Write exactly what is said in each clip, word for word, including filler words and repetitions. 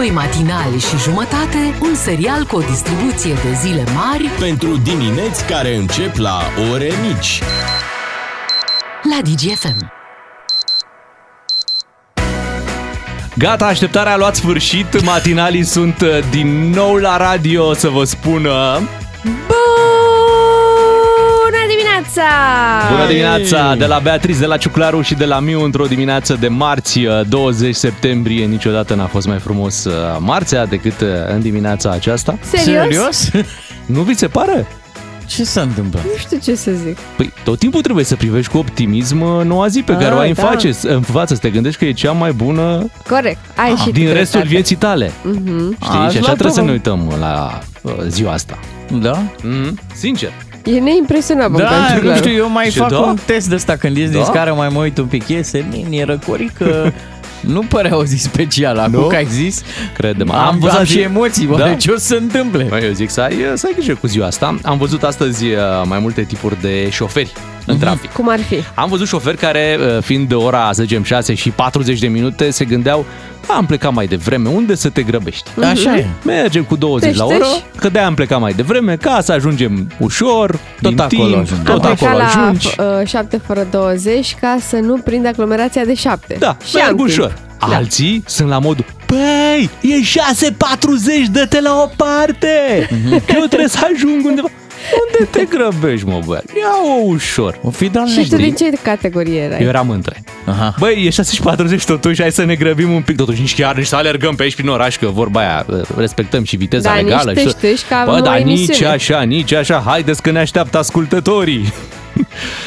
Doi matinali și jumătate, un serial cu o distribuție de zile mari pentru dimineți care încep la ore mici. La Digi F M. Gata, așteptarea a luat sfârșit. Matinalii sunt din nou la radio să vă spună... Bună dimineața! Bună dimineața! De la Beatrice, de la Ciuclaru și de la Miu într-o dimineață de marți, douăzeci septembrie. Niciodată n-a fost mai frumos marțea decât în dimineața aceasta. Serios? Serios? Nu vi se pare? Ce s-a întâmplat? Nu știu ce să zic. Păi tot timpul trebuie să privești cu optimism noua zi pe ah, care o ai în, da. face, în față, să te gândești că e cea mai bună. Corect. Ai ah, și din restul trecate. vieții tale. Uh-huh. Știi? Aș și așa trebuie să ne uităm la uh, ziua asta. Da? Mm-hmm. Sincer. E neimpresionat. Da, nu clar. știu, eu mai și fac da? un test de ăsta când ies da? din scară, mai mă uit un pic, e senin, e răcorică. Nu părea o zi specială, acum că ai zis, crede-mă. Am, am văzut am și emoții, da? Oare ce o să se întâmple? Bă, eu zic să ai, să ai grijă cu ziua asta. Am văzut astăzi mai multe tipuri de șoferi în trafic. Cum ar fi? Am văzut șoferi care, fiind de ora zece și șase și patruzeci de minute, se gândeau, am plecat mai devreme, unde să te grăbești? Așa e. Mergem cu douăzeci la oră, că de-aia am plecat mai devreme, ca să ajungem ușor, tot acolo timp, ajunge. Tot am acolo ajungi. La șapte fără douăzeci ca să nu prind aglomerația de șapte. Da, și merg ușor. Da. Alții sunt la modul, păi, e șase patruzeci, dă-te la o parte, că eu trebuie să ajung undeva. Unde te grăbești, mă, băiat? Ia-o ușor. O fi doamne. Și tu din ce categorie erai? Eu eram între. Aha. Băi, e șase și patruzeci totuși, hai să ne grăbim un pic totuși. Nici chiar, nici să alergăm pe aici prin oraș, că vorba aia, respectăm și viteza da, legală. Nici te și... Bă, o da, emisiune. nici așa, nici așa, haideți că ne așteaptă ascultătorii.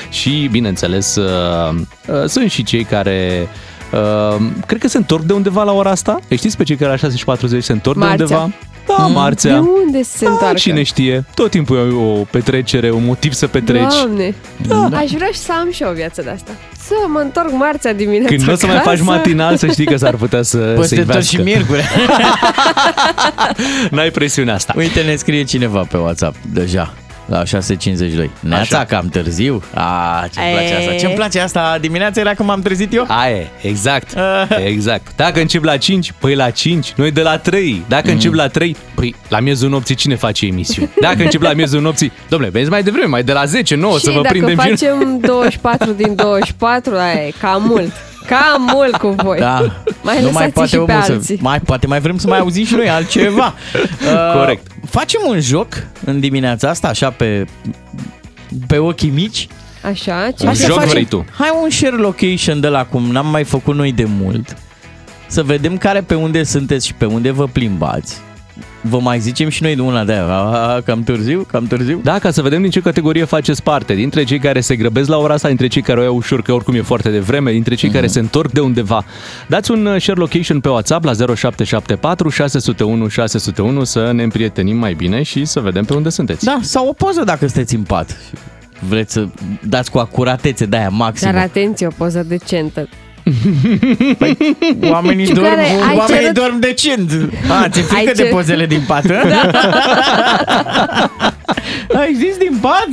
Și, bineînțeles, uh, uh, sunt și cei care... Uh, cred că se întorc de undeva la ora asta. E, știți pe cei care la șase și patruzeci se întorc de undeva? Da, marțea. De unde se întoarcă? Da, cine știe. Tot timpul e o petrecere, un motiv să petreci. Doamne, da. Aș vrea și să am și eu o viață de asta. Să mă întorc marțea dimineața. Când nu o să mai faci matinal, să știi că s-ar putea să păi se invească. Păi și miercuri. N-ai presiunea asta. Uite, ne scrie cineva pe WhatsApp deja. La șase cincizeci și doi. Neața, cam târziu. A, ce-mi place asta. Ce-mi place asta dimineața era cum m-am trezit eu? Aie, exact. Exact. Dacă încep la cinci, păi la cinci. Noi de la trei. Dacă mm. încep la trei, păi la miezul nopții cine face emisiune? Dacă încep la miezul nopții, dom'le, vezi mai devreme, mai de la zece, nouă să vă prindem. Și dacă facem douăzeci și patru din douăzeci și patru, aia e cam mult. Cam mult cu voi. Da. Mai nu mai poate omul să... Mai, poate mai vrem să mai auzim și noi altceva. uh, Corect. Facem un joc în dimineața asta, așa pe, pe ochii mici. Așa, ce? Un joc facem... vrei tu. Hai un share location de la cum n-am mai făcut noi de mult. Să vedem care pe unde sunteți și pe unde vă plimbați. Vă mai zicem și noi de una de aia, cam târziu, cam târziu. Da, ca să vedem din ce categorie faceți parte. Dintre cei care se grăbesc la ora asta, dintre cei care o iau ușor, că oricum e foarte devreme, dintre cei mm-hmm. care se întorc de undeva. Dați un share location pe WhatsApp la zero șapte șapte patru șase zero unu șase zero unu să ne împrietenim mai bine și să vedem pe unde sunteți. Da, sau o poză dacă sunteți în pat. Vreți să dați cu acuratețe de aia maximă. Dar atenție, o poză decentă. Păi, oamenii dorm, oamenii cerut... dorm decent. A, ți-e frică de pozele din pat? Da. Ai zis din pat?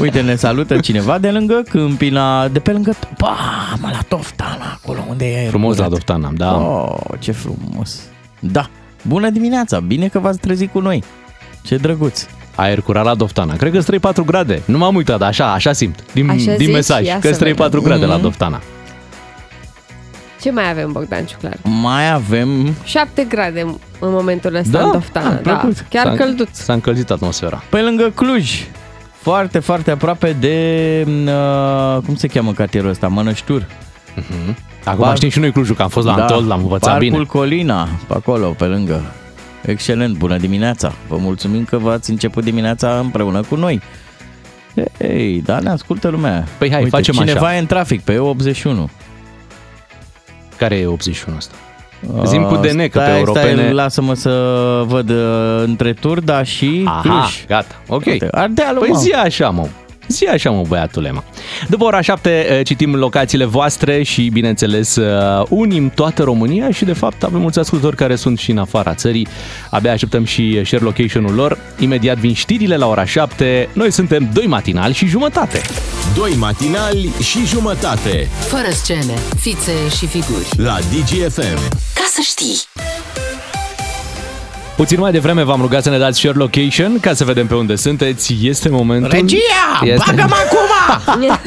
Uite, ne salută cineva de lângă Câmpina, de pe lângă, pa, mă, la Toftana, acolo unde e. Frumos la Toftana, da. Oh, ce frumos. Da, bună dimineața, bine că v-ați trezit cu noi. Ce drăguț. Aer curat la Doftana. Cred că sunt trei patru grade. Nu m-am uitat, dar așa, așa simt. Din, așa din zici, mesaj, că sunt trei patru grade mm-hmm. la Doftana. Ce mai avem, Bogdan Ciuclaru? Mai avem... șapte grade în momentul ăsta, da? În Toftana. Da, da. Chiar s-a, călduț. S-a încălzit atmosfera. Pe lângă Cluj, foarte, foarte aproape de... Uh, cum se cheamă cartierul ăsta? Mănăștur. Uh-huh. Acum Parc... știm și noi Clujul, că am fost la da. Antol, l-am învățat Parcul bine. Parcul Colina, pe acolo, pe lângă. Excelent, bună dimineața! Vă mulțumim că v-ați început dimineața împreună cu noi. Ei, dar ne ascultă lumea. Păi hai, uite, facem cineva așa. Cineva e în trafic, pe optzeci și unu. Care e optzeci și unu ăsta? Zim cu D N, stai, că pe europene... Stai, lasă-mă să văd între Turda și Aha, Cluj. Gata, ok. Ardealul, păi mă. zi așa, mă. Zi așa, mă, băiatule, mă. După ora șapte citim locațiile voastre și, bineînțeles, unim toată România și, de fapt, avem mulți ascultori care sunt și în afara țării. Abia așteptăm și share location-ul lor. Imediat vin știrile la ora șapte. Noi suntem doi matinali și jumătate. Doi matinali și jumătate. Fără scene, fițe și figuri. La Digi F M. Ca să știi... Puțin mai devreme v-am rugat să ne dați share location ca să vedem pe unde sunteți. Este momentul... Regia! Este... Bagă-mă acum!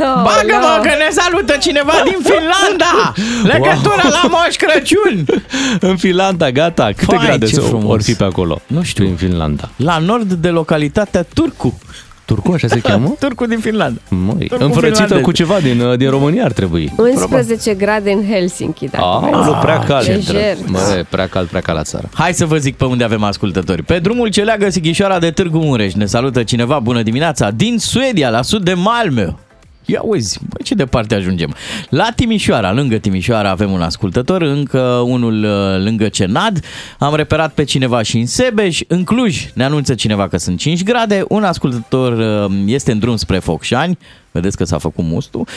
Bagă-mă no. că ne salută cineva din Finlanda! Legătura wow. la Moș Crăciun! În Finlanda, gata! Câte Fai, grade or fi pe acolo? Nu știu. În Finlanda. La nord de localitatea Turku. Turcu, așa se cheamă? Turcu din Finlanda. Măi, înfrățită cu ceva din, din România ar trebui. unsprezece grade în Helsinki, dacă vreau. Prea cald. Măi, prea cald, prea cald la țară. Hai să vă zic pe unde avem ascultători. Pe drumul ce leagă Sighișoara de Târgu Mureș ne salută cineva, bună dimineața, din Suedia, la sud de Malmö. Ia uzi, băi, ce departe ajungem. La Timișoara, lângă Timișoara avem un ascultător, încă unul lângă Cenad. Am reperat pe cineva și în Sebeș. În Cluj ne anunță cineva că sunt cinci grade. Un ascultător este în drum spre Focșani. Vedeți că s-a făcut mustul.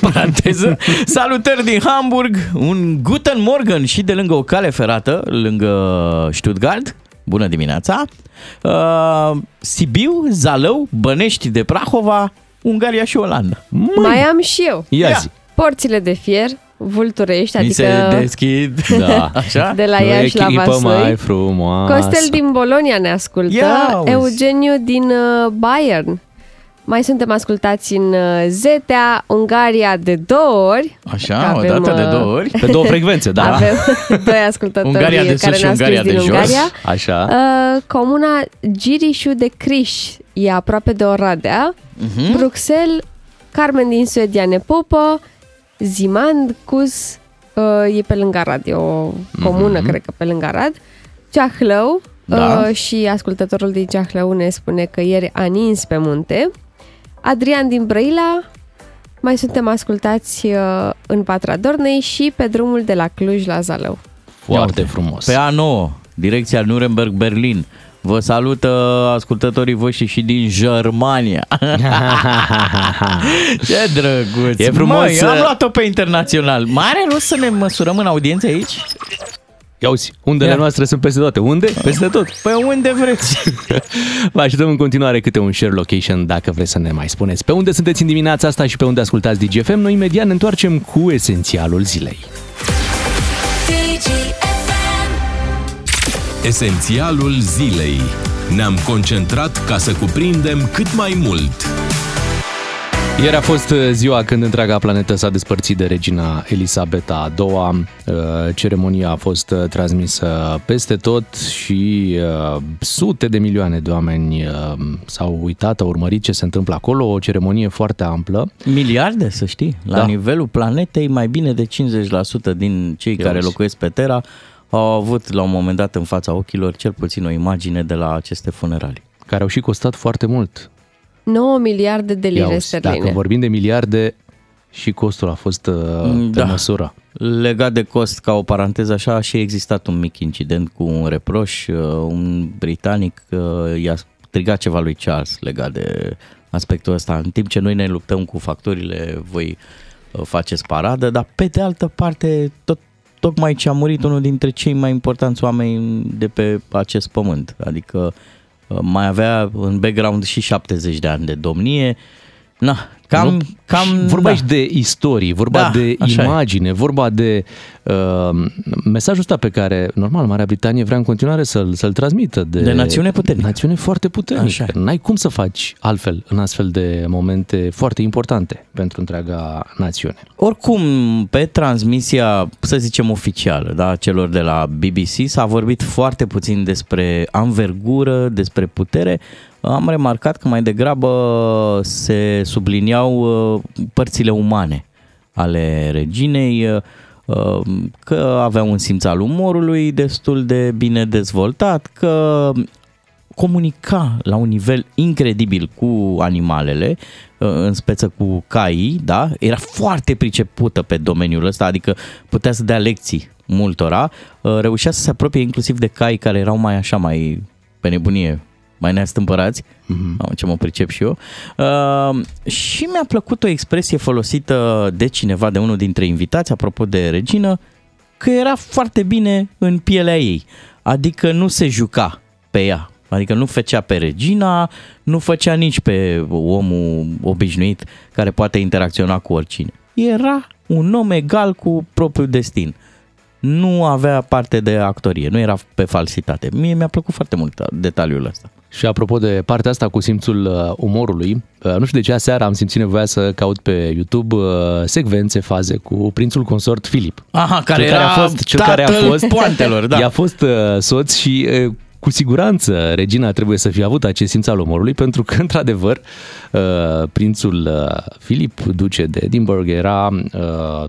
Paranteză. Salutări din Hamburg. Un Guten Morgen și de lângă o cale ferată, lângă Stuttgart. Bună dimineața. Uh, Sibiu, Zalău, Bănești de Prahova, Ungaria și Olanda. Măi. Mai am și eu. Ia zi. Porțile de fier, Vulturești, adică mi se deschid. Da. Așa? De la Iași la Vaslui. Costel din Bologna ne ascultă. Ia, Eugeniu din Bayern. Mai suntem ascultați în Zetea, Ungaria de două ori. Așa, o dată de două ori. Pe două frecvențe, da. Avem doi ascultători Ungaria de sus și Ungaria de jos. Ungaria. Așa. Uh, comuna Girișu de Criș e aproape de Oradea. Uh-huh. Bruxelles, Carmen din Suedia ne pupă, Zimand, Cuz, uh, e pe lângă Arad, e o comună, uh-huh. cred că pe lângă Arad. Ceahlău, da. uh, și ascultătorul din Ceahlău ne spune că ieri a nins pe munte. Adrian din Brăila, mai suntem ascultați uh, în Patra Dornei și pe drumul de la Cluj la Zalău. Foarte frumos. Pe A nouă, direcția Nuremberg-Berlin. Vă salută ascultătorii voștri și din Germania. Ce drăguț! E frumos. Măi, am luat-o pe internațional. Mai are rost să ne măsurăm în audiență aici? Ia uzi, undele Ia. noastre sunt peste toate. Unde? Peste tot. Pe unde vreți. Vă așteptăm în continuare câte un share location dacă vreți să ne mai spuneți pe unde sunteți în dimineața asta și pe unde ascultați Digi F M. Noi imediat ne întoarcem cu esențialul zilei. Esențialul zilei. Ne-am concentrat ca să cuprindem cât mai mult. Ieri a fost ziua când întreaga planetă s-a despărțit de regina Elisabeta a doua. Ceremonia a fost transmisă peste tot și sute de milioane de oameni s-au uitat, au urmărit ce se întâmplă acolo. O ceremonie foarte amplă. Miliarde, să știi. La da. nivelul planetei, mai bine de cincizeci la sută din cei Eu care zi. locuiesc pe Terra au avut la un moment dat în fața ochilor cel puțin o imagine de la aceste funeralii. Care au și costat foarte mult. nouă miliarde de lire sterline. Dacă vorbim de miliarde, și costul a fost uh, da. pe măsură. Legat de cost, ca o paranteză așa, a și existat un mic incident cu un reproș. Uh, un britanic uh, i-a strigat ceva lui Charles legat de aspectul ăsta. În timp ce noi ne luptăm cu facturile, voi uh, faceți paradă, dar pe de altă parte tot Tocmai ce a murit unul dintre cei mai importanți oameni de pe acest pământ. Adică mai avea în background și șaptezeci de ani de domnie. Na, cam, nu, cam, vorba da. de istorie, vorba da, de imagine, e. vorba de uh, mesajul ăsta pe care, normal, Marea Britanie vrea în continuare să-l, să-l transmită. De, de națiune puternică. Națiune foarte puternică. N-ai cum să faci altfel în astfel de momente foarte importante pentru întreaga națiune. Oricum, pe transmisia, să zicem, oficială, da, celor de la B B C, s-a vorbit foarte puțin despre anvergură, despre putere. Am remarcat că mai degrabă se subliniau părțile umane ale reginei, că avea un simț al umorului destul de bine dezvoltat, că comunica la un nivel incredibil cu animalele, în speță cu caii, da? Era foarte pricepută pe domeniul ăsta, adică putea să dea lecții multora, reușea să se apropie inclusiv de cai care erau mai așa, mai pe nebunie, mai neastâmpărați, mm-hmm. ce mă pricep și eu. Uh, și mi-a plăcut o expresie folosită de cineva, de unul dintre invitați, apropo de regină, că era foarte bine în pielea ei. Adică nu se juca pe ea. Adică nu făcea pe regina, nu făcea nici pe omul obișnuit care poate interacționa cu oricine. Era un om egal cu propriul destin. nu avea parte de actorie, nu era pe falsitate. Mie mi-a plăcut foarte mult detaliul ăsta. Și apropo de partea asta cu simțul umorului, nu știu de ce aseară am simțit nevoia să caut pe YouTube secvențe, faze cu prințul consort Filip. Aha, care cel era care a fost, cel care a fost poantelor, da. I-a fost soț și cu siguranță Regina trebuie să fie avut acest simț al umorului, pentru că, într-adevăr, prințul Filip, duce de Edinburgh, era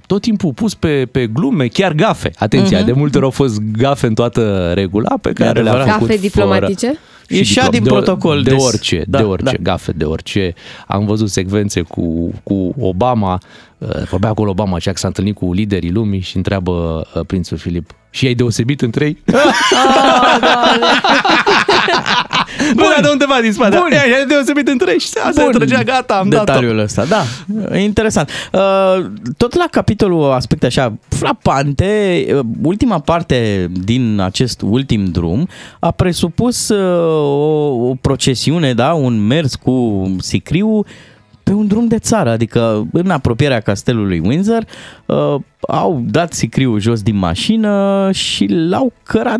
tot timpul pus pe, pe glume, chiar gafe. Atenția, uh-huh. de multe ori au fost gafe în toată regula pe care le-a făcut. Gafe diplomatice? Fără... Ieșea din protocol. De, de orice, da, de orice, da. Gafe de orice. Am văzut secvențe cu, cu Obama, vorbea acolo Obama, așa că s-a întâlnit cu liderii lumii și întreabă prințul Filip: și ai deosebit între ei? Bun, de undeva din spate. Bun, ai deosebit între ei și se trăgea, gata, am dat-o. Detaliul ăsta, da, interesant. Tot la capitolul aspecte așa frapante, ultima parte din acest ultim drum a presupus o, o procesiune, da, un mers cu sicriu pe un drum de țară, adică în apropierea castelului Windsor, uh, au dat sicriul jos din mașină și l-au cărat,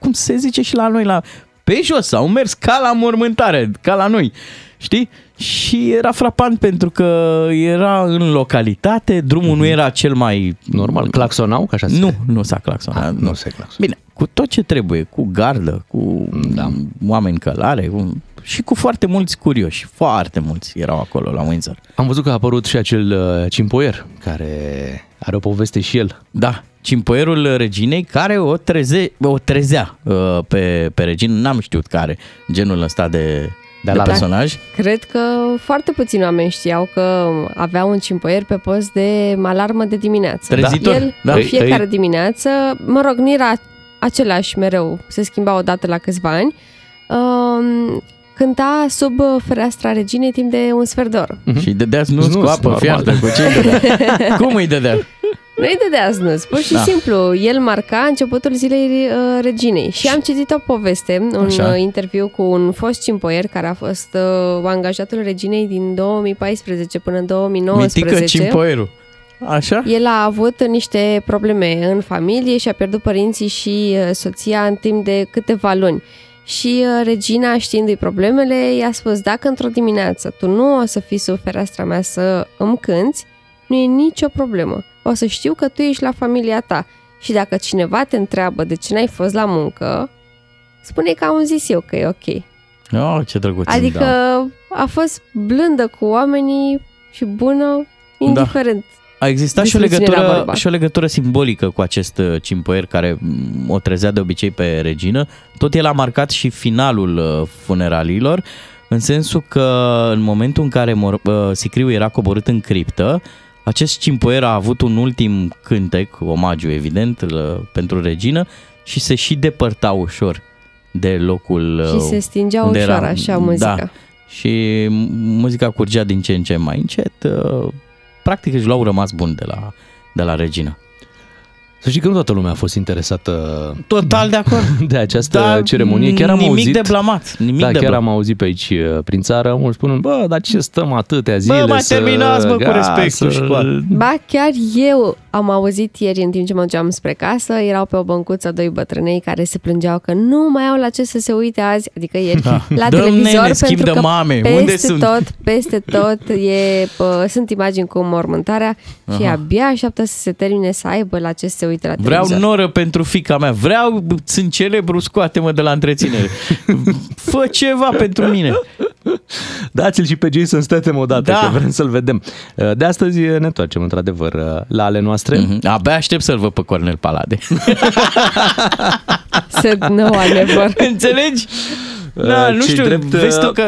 cum se zice și la noi, la, pe jos, au mers ca la mormântare, ca la noi, știi? Și era frapant pentru că era în localitate, drumul mm-hmm. nu era cel mai... Normal, claxonau, ca așa se... Nu, nu s-a claxonat. Ah, nu. nu se claxonat. Bine, cu tot ce trebuie, cu gardă, cu da. oameni călare, cu... și cu foarte mulți curioși, foarte mulți erau acolo la Windsor. Am văzut că a apărut și acel cimpoier, care are o poveste și el. Da, cimpoierul reginei, care o, treze, o trezea pe, pe regină, n-am știut care, genul ăsta de... De la personaj? Cred că foarte puțini oameni știau că avea un cimpoier pe post de alarmă de dimineață. Trezitor. El, da. în fiecare ei, ei. dimineață, mă rog, nu era același mereu, se schimba odată la câțiva ani, um, cânta sub fereastra reginei timp de un sfert de oră. Mm-hmm. Și dădea snus cu apă fiartă, cu ce Cum îi dădea? Nu-i dădea snus, pur și da. simplu. El marca începutul zilei uh, reginei. Și am citit o poveste, un Așa. interviu cu un fost cimpoier care a fost uh, angajatul reginei din două mii paisprezece până în două mii nouăsprezece. Mitică cimpoierul. Așa? El a avut niște probleme în familie și a pierdut părinții și soția în timp de câteva luni. Și regina, știindu-i problemele, i-a spus: dacă într-o dimineață tu nu o să fii sub fereastra mea să îmi cânți, nu e nicio problemă. O să știu că tu ești la familia ta. Și dacă cineva te întreabă de ce n-ai fost la muncă, spune că am zis eu că e ok. Oh, ce drăguț. Adică da. a fost blândă cu oamenii și bună, indiferent. Da. A existat și o, legătură, și o legătură simbolică cu acest cimpoier care o trezea de obicei pe regină. Tot el a marcat și finalul funeraliilor, în sensul că în momentul în care sicriul era coborât în criptă, acest cimpoier a avut un ultim cântec, omagiu evident pentru regină, și se și depărta ușor de locul... Și se stingea ușor era, așa muzica. Da, și muzica curgea din ce în ce mai încet. Practic își luau rămas bun de la, de la regină. Să știi că nu toată lumea a fost interesată total de acord de această da, ceremonie. Chiar am nimic auzit, de blamat. Nimic da, de chiar blamat. Am auzit pe aici prin țară, mulți spun: bă, dar ce stăm atâtea zile? Bă, mai să... terminați, bă, cu respectul să... și cu... Ba, chiar eu am auzit ieri, în timp ce mă duceam spre casă, erau pe o băncuță doi bătrânei care se plângeau că nu mai au la ce să se uite azi, adică ieri, da. la Domne, televizor, pentru că mame. peste Unde tot, sunt? peste tot, e, pă, sunt imagini cu mormântarea Aha. și abia așteaptă să se termine să aibă la ce se uite la televizor. Vreau noră pentru fiica mea, vreau, sunt celebru, scoate-mă de la întreținere. Fă ceva pentru mine. Dați-l și pe Jason Statham odată, da. că vrem să-l vedem. De astăzi ne întoarcem într-adevăr la ale noastre. Mm-hmm. Abia aștept să-l văd pe Cornel Palade. Said no, never. Înțelegi? Da, nu știu, drept... vezi tu că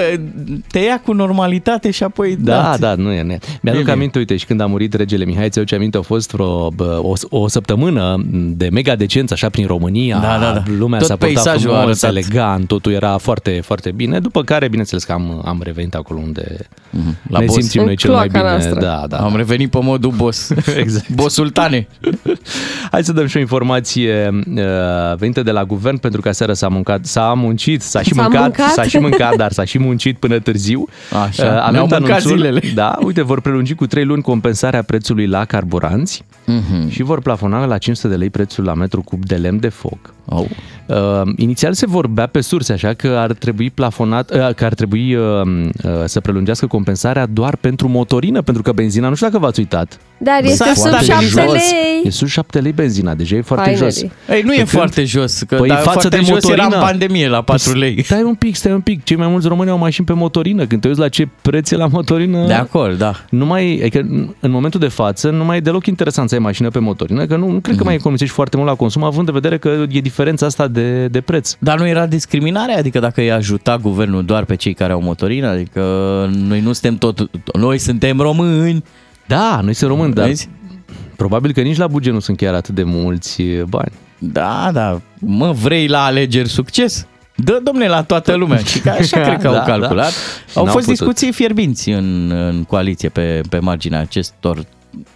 te ia cu normalitate și apoi... Da, da, da nu e. Ne. Mi-aduc e aminte, uite, și când a murit regele Mihai, ți-au ce aminte, au fost vreo, o, o săptămână de mega decență, așa, prin România, da, da, da. lumea tot s-a portat frumos, elegant, totul era foarte, foarte bine, după care, bineînțeles că am, am revenit acolo unde mm-hmm. la ne boss. simțim în noi cel mai bine. Da, da, am da. revenit pe modul boss. Exact. Boss sultane. Hai să dăm și o informație uh, venită de la guvern, pentru că aseară s-a, muncat, s-a muncit, s-a și s-a mâncat, mâncat, s-a și mâncat, dar s-a și muncit până târziu. Așa, avem anunțul, da, uite, vor prelungi cu trei luni compensarea prețului la carburanți mm-hmm. și vor plafona la cinci sute de lei prețul la metru cub de lemn de foc. Oh. Uh, inițial se vorbea pe surse, așa că ar trebui plafonat, uh, că ar trebui uh, uh, să prelungească compensarea doar pentru motorină, pentru că benzina, nu știu dacă v-ați uitat. Dar bă, este sub șapte lei. E sub șapte lei benzina, deja e foarte Hai, jos. Ei, nu e când... foarte jos, că păi, față de motorină era în pandemie la patru lei. Stai un pic, stai un pic. Cei mai mulți români au mașini pe motorină. Când te uiți la ce preț e la motorină... De acord, da. Nu mai, adică, în momentul de față nu mai e deloc interesant să ai mașină pe motorină, că nu, nu cred că mai economisești foarte mult la consum, având în vedere că e diferența asta de, de preț. Dar nu era discriminare? Adică dacă i-a ajutat guvernul doar pe cei care au motorină, adică noi nu suntem tot... Noi suntem români. Da, noi suntem români, dar probabil că nici la buget nu sunt chiar atât de mulți bani. Da, da, mă, vrei la alegeri succes? Dă, domne, la toată lumea. Și că așa cred că au da, calculat. Da. Au N-au fost putut. discuții fierbinți în, în coaliție pe, pe marginea acestor,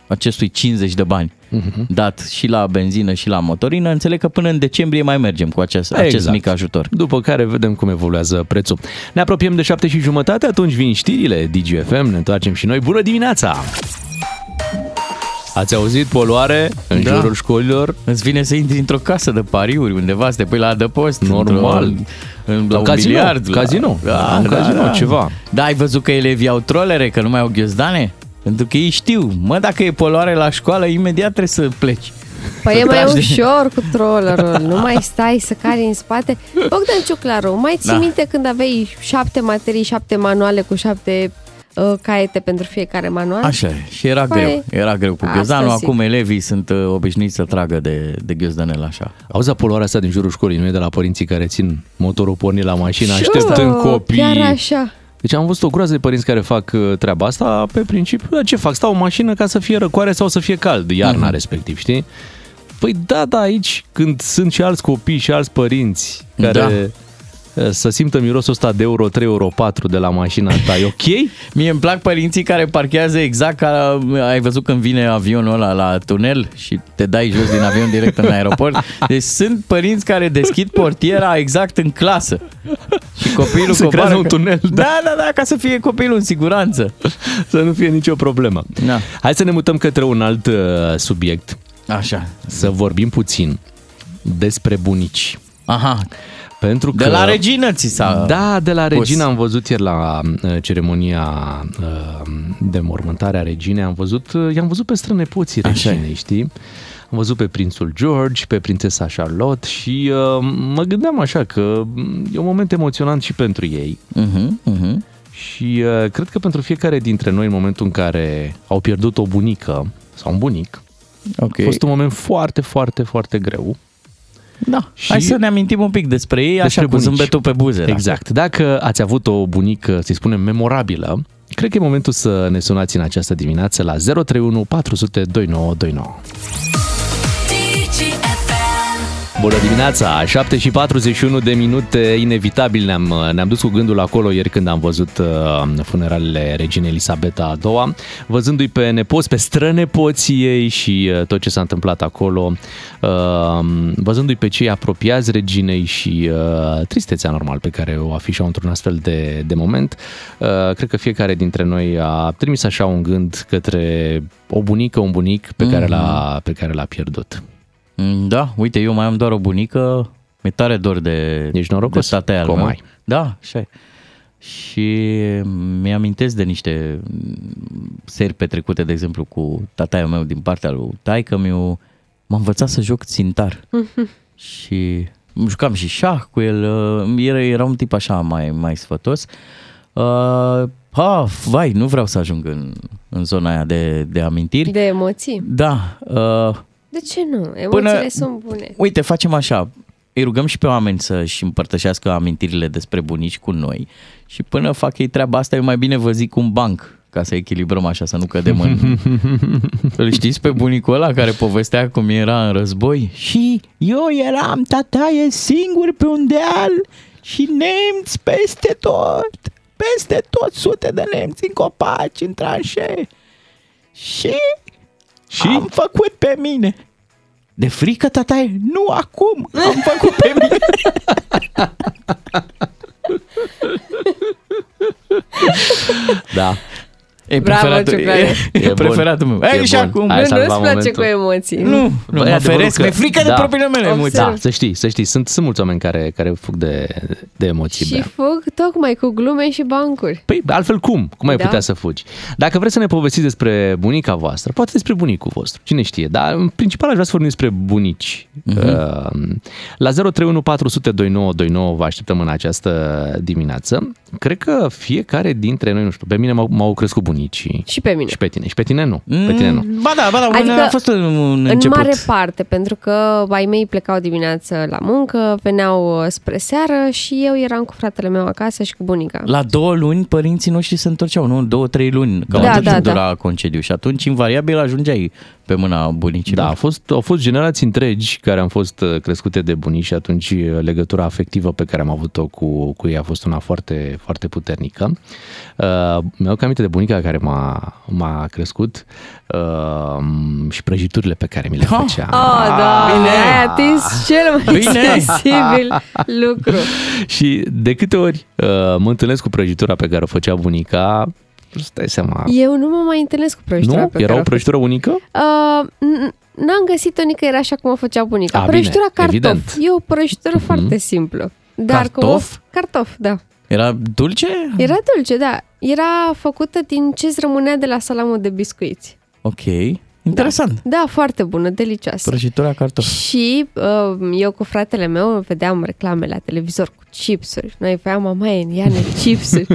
acestui cincizeci de bani uh-huh. dat și la benzină și la motorină. Înțeleg că până în decembrie mai mergem cu acest, exact. acest mic ajutor. După care vedem cum evoluează prețul. Ne apropiem de șapte și jumătate, atunci vin știrile Digi F M, ne întoarcem și noi. Bună dimineața! Ați auzit poluare în da. jurul școlilor? Îți vine să intri într-o casă de pariuri undeva, să te pui la adăpost. Normal. În, la un casino, biliard. Casino. La, la, un da, casino, da. ceva. Da, ai văzut că elevii au trolere, că nu mai au ghiozdane? Pentru că ei știu, mă, dacă e poluare la școală, imediat trebuie să pleci. Păi e mai ușor de... cu trollerul, nu mai stai să cari în spate. Bogdan Ciuclaru, mai ții da. minte când aveai șapte materii, șapte manuale cu șapte... caiete pentru fiecare manual. Așa, și era păi... greu, era greu cu ghiozdanul. Acum elevii sunt obișnuiți să tragă de, de ghiozdanel așa. Auzi, poluarea asta din jurul școlii nu e de la părinții care țin motorul pornit la mașină, așteptând copii. Chiar așa. Deci am văzut o groază de părinți care fac treaba asta pe principiu, da, ce fac? Stau o mașină ca să fie răcoare sau să fie cald, iarna mm-hmm. respectiv, știi? Păi da, da, aici când sunt și alți copii și alți părinți care... Da. Să simtă mirosul ăsta de euro trei, euro patru de la mașina ta, e ok? Mie îmi plac părinții care parchează exact ca ai văzut când vine avionul ăla la tunel și te dai jos din avion direct în aeroport. Deci sunt părinți care deschid portiera exact în clasă. Și copilul se creează un tunel. Da. da, da, da, ca să fie copilul în siguranță. Să nu fie nicio problemă. Da. Hai să ne mutăm către un alt uh, subiect. Așa. Să vorbim puțin despre bunici. Aha. Pentru că, de la Regina ți s-a Da, de la pus. Regina am văzut ieri la ceremonia de mormântare a reginei, am văzut, i-am văzut pe strănepoții reginei, știi? Am văzut pe prințul George, pe prințesa Charlotte și uh, mă gândeam așa că e un moment emoționant și pentru ei. Uh-huh, uh-huh. Și uh, cred că pentru fiecare dintre noi, în momentul în care au pierdut o bunică sau un bunic, okay. a fost un moment foarte, foarte, foarte greu. Da, și hai să ne amintim un pic despre ei, despre așa cu zâmbetul pe buze. Exact. Da. Dacă ați avut o bunică, să-i spunem, memorabilă, cred că e momentul să ne sunați în această dimineață la zero trei unu patru zero zero doi nouă doi nouă. Bună dimineața, șapte și patruzeci și unu de minute, inevitabil ne-am, ne-am dus cu gândul acolo ieri când am văzut uh, funeralele reginei Elisabeta a doua, văzându-i pe nepoți, pe strănepoții ei și uh, tot ce s-a întâmplat acolo, uh, văzându-i pe cei apropiați reginei și uh, tristețea normal pe care o afișau într-un astfel de, de moment. Uh, cred că fiecare dintre noi a trimis așa un gând către o bunică, un bunic pe, mm-hmm. care, l-a, pe care l-a pierdut. Da, uite, eu mai am doar o bunică, mi-e tare dor de, de tatea aia mai. Da, așa. Și mi-amintesc de niște seri petrecute, de exemplu, cu tataia meu din partea lui taică-miu. M-a învățat să joc țintar. Și jucam și șah cu el, era, era un tip așa mai, mai sfătos. Uh, ah, vai, nu vreau să ajung în, în zona aia de, de amintiri. De emoții. Da, uh, de ce nu? Emoțiile Până, sunt bune. Uite, facem așa. Îi rugăm și pe oameni să-și împărtășească amintirile despre bunici cu noi. Și până fac ei treaba asta, eu mai bine vă zic un banc, ca să echilibrăm așa, să nu cădem în... Îl știți pe bunicul ăla care povestea cum era în război? Și eu eram tataie singur pe un deal și nemți peste tot. Peste tot sute de nemți în copaci, în tranșee. Și... Și? Am făcut pe mine. De frică, tataie? Nu acum, am făcut pe mine. Da. E preferatul, bravo, e, e preferatul meu. E, e și acum. Nu, nu-ți place momentul cu emoții. Nu, nu mă feresc, că... mi-e frică da. de propriile mele Observ. emoții. Da, să știi, să știi. Sunt, sunt mulți oameni care, care fug de, de emoții. Și bea. fug tocmai cu glume și bancuri. Păi, altfel cum? Cum ai da. putea să fugi? Dacă vreți să ne povestiți despre bunica voastră, poate despre bunicul vostru, cine știe. Dar în principal aș vrea să vorbim despre bunici. Uh-huh. La zero trei unu patru zero zero doi nouă doi nouă vă așteptăm în această dimineață. Cred că fiecare dintre noi, nu știu, pe mine m-au, m-au crescut bunici. Și, și pe mine. Și pe tine. Și pe tine nu. Mm, pe tine nu. Ba da, ba da, adică a fost un, un început. În mare parte, pentru că ai mei plecau dimineață la muncă, veneau spre seară și eu eram cu fratele meu acasă și cu bunica. La două luni părinții noștri se întorceau, nu? Două, trei luni. Că da, da, dura da. concediu și atunci invariabil ajungeai pe mâna bunicilor. Da, a fost, au fost generații întregi care am fost crescute de bunici și atunci legătura afectivă pe care am avut-o cu, cu ei a fost una foarte, foarte puternică. Uh, mi-au cam aminte de bunica care m-a, m-a crescut uh, și prăjiturile pe care mi le făcea. Oh, da! Bine! Ai atins cel mai sensibil lucru. Și de câte ori uh, mă întâlnesc cu prăjitura pe care o făcea bunica, stai seama. Eu nu mă mai întâlnesc cu prăjitura. Nu? Era o prăjitură unică? Uh, n- n-am găsit-o nicăieri așa cum o făcea bunica. A, prăjitura bine, cartof. Evident. E o prăjitură mm-hmm. foarte simplă. Dar cartof? Cu... Cartof, da. Era dulce? Era dulce, da. Era făcută din ce-ți rămânea de la salamul de biscuiți. Ok. Interesant. Da, da, foarte bună, delicioasă. Prăjitura cartof. Și uh, eu cu fratele meu vedeam reclame la televizor cu chipsuri. Noi făiam mamaie, Iane, chipsuri.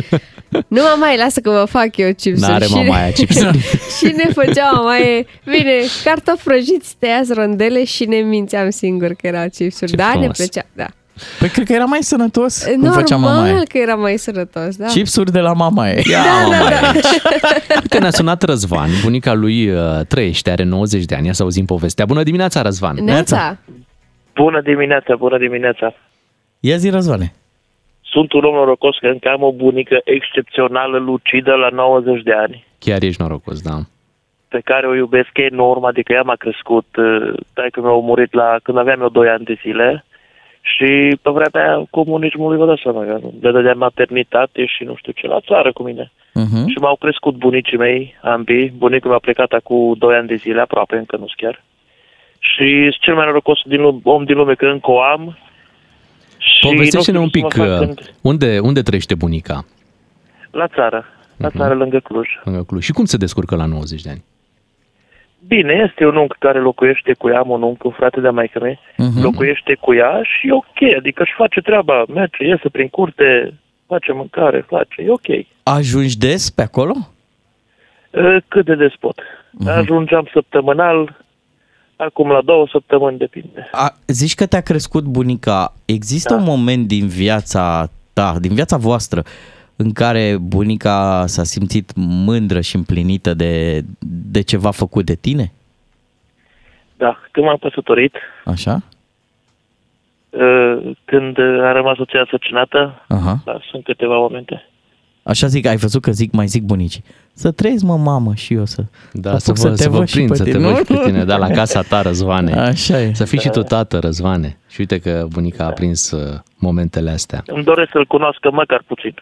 Nu mamaie, lasă că vă fac eu chipsuri. N-are mamaia chipsuri. Și ne făcea mamaie, bine, cartofi prăjiți, tăiați rondele și ne mințeam singur că erau chipsuri. Ce da, frumos. Ne plăcea, da. Păi cred că era mai sănătos. Normal că era mai sănătos, da. Chipsuri de la mamaie. Da, da, mamaie. Da, da. Uite, ne-a sunat Răzvan. Bunica lui uh, trăiește, are nouăzeci de ani. Ia să auzim povestea. Bună dimineața, Răzvan. Neața. Bună dimineața, bună dimineața. Ia zi, Răzvane. Sunt un om norocos că încă am o bunică excepțională, lucidă, la nouăzeci de ani. Chiar ești norocos, da. Pe care o iubesc enorm, adică ea m-a crescut. Taică mi-a murit la, când aveam eu doi ani de zile. Și pe vremea aia comunismului, vă dați seama, le dădeam maternitate și nu știu ce, la țară cu mine. Uh-huh. Și m-au crescut bunicii mei, ambii. Bunicul mi-a plecat acum doi ani de zile, aproape, încă nu-s chiar. Și sunt cel mai norocos din, om din lume, că încă o am. Povestește-ne un pic, când... unde, unde trăiește bunica? La țară, la țară, uh-huh. lângă Cluj. Lângă Cluj. Și cum se descurcă la nouăzeci de ani? Bine, este un unchi care locuiește cu ea, am un unchi, un frate de-a maică mea, uh-huh. locuiește cu ea și e ok, adică își face treaba, merge, iese prin curte, face mâncare, face, e ok. Ajungi des pe acolo? Cât de des pot. Uh-huh. Ajungeam săptămânal, acum la două săptămâni, depinde. A, zici că te-a crescut bunica, există da. un moment din viața ta, din viața voastră, în care bunica s-a simțit mândră și împlinită de, de ceva făcut de tine? Da, când m-am căsătorit. Așa? Când a rămas soția însărcinată, da, sunt câteva momente. Așa zic, ai văzut că zic, mai zic bunicii. Să trăiți, mă, mamă, și eu să... Da, să, vă, să te văd vă și, și pe tine. Da, la casa ta, Răzvane. Așa e. Să fii da. și tu tată, Răzvane. Și uite că bunica da. a prins momentele astea. Îmi doresc să-l cunoască măcar puțin.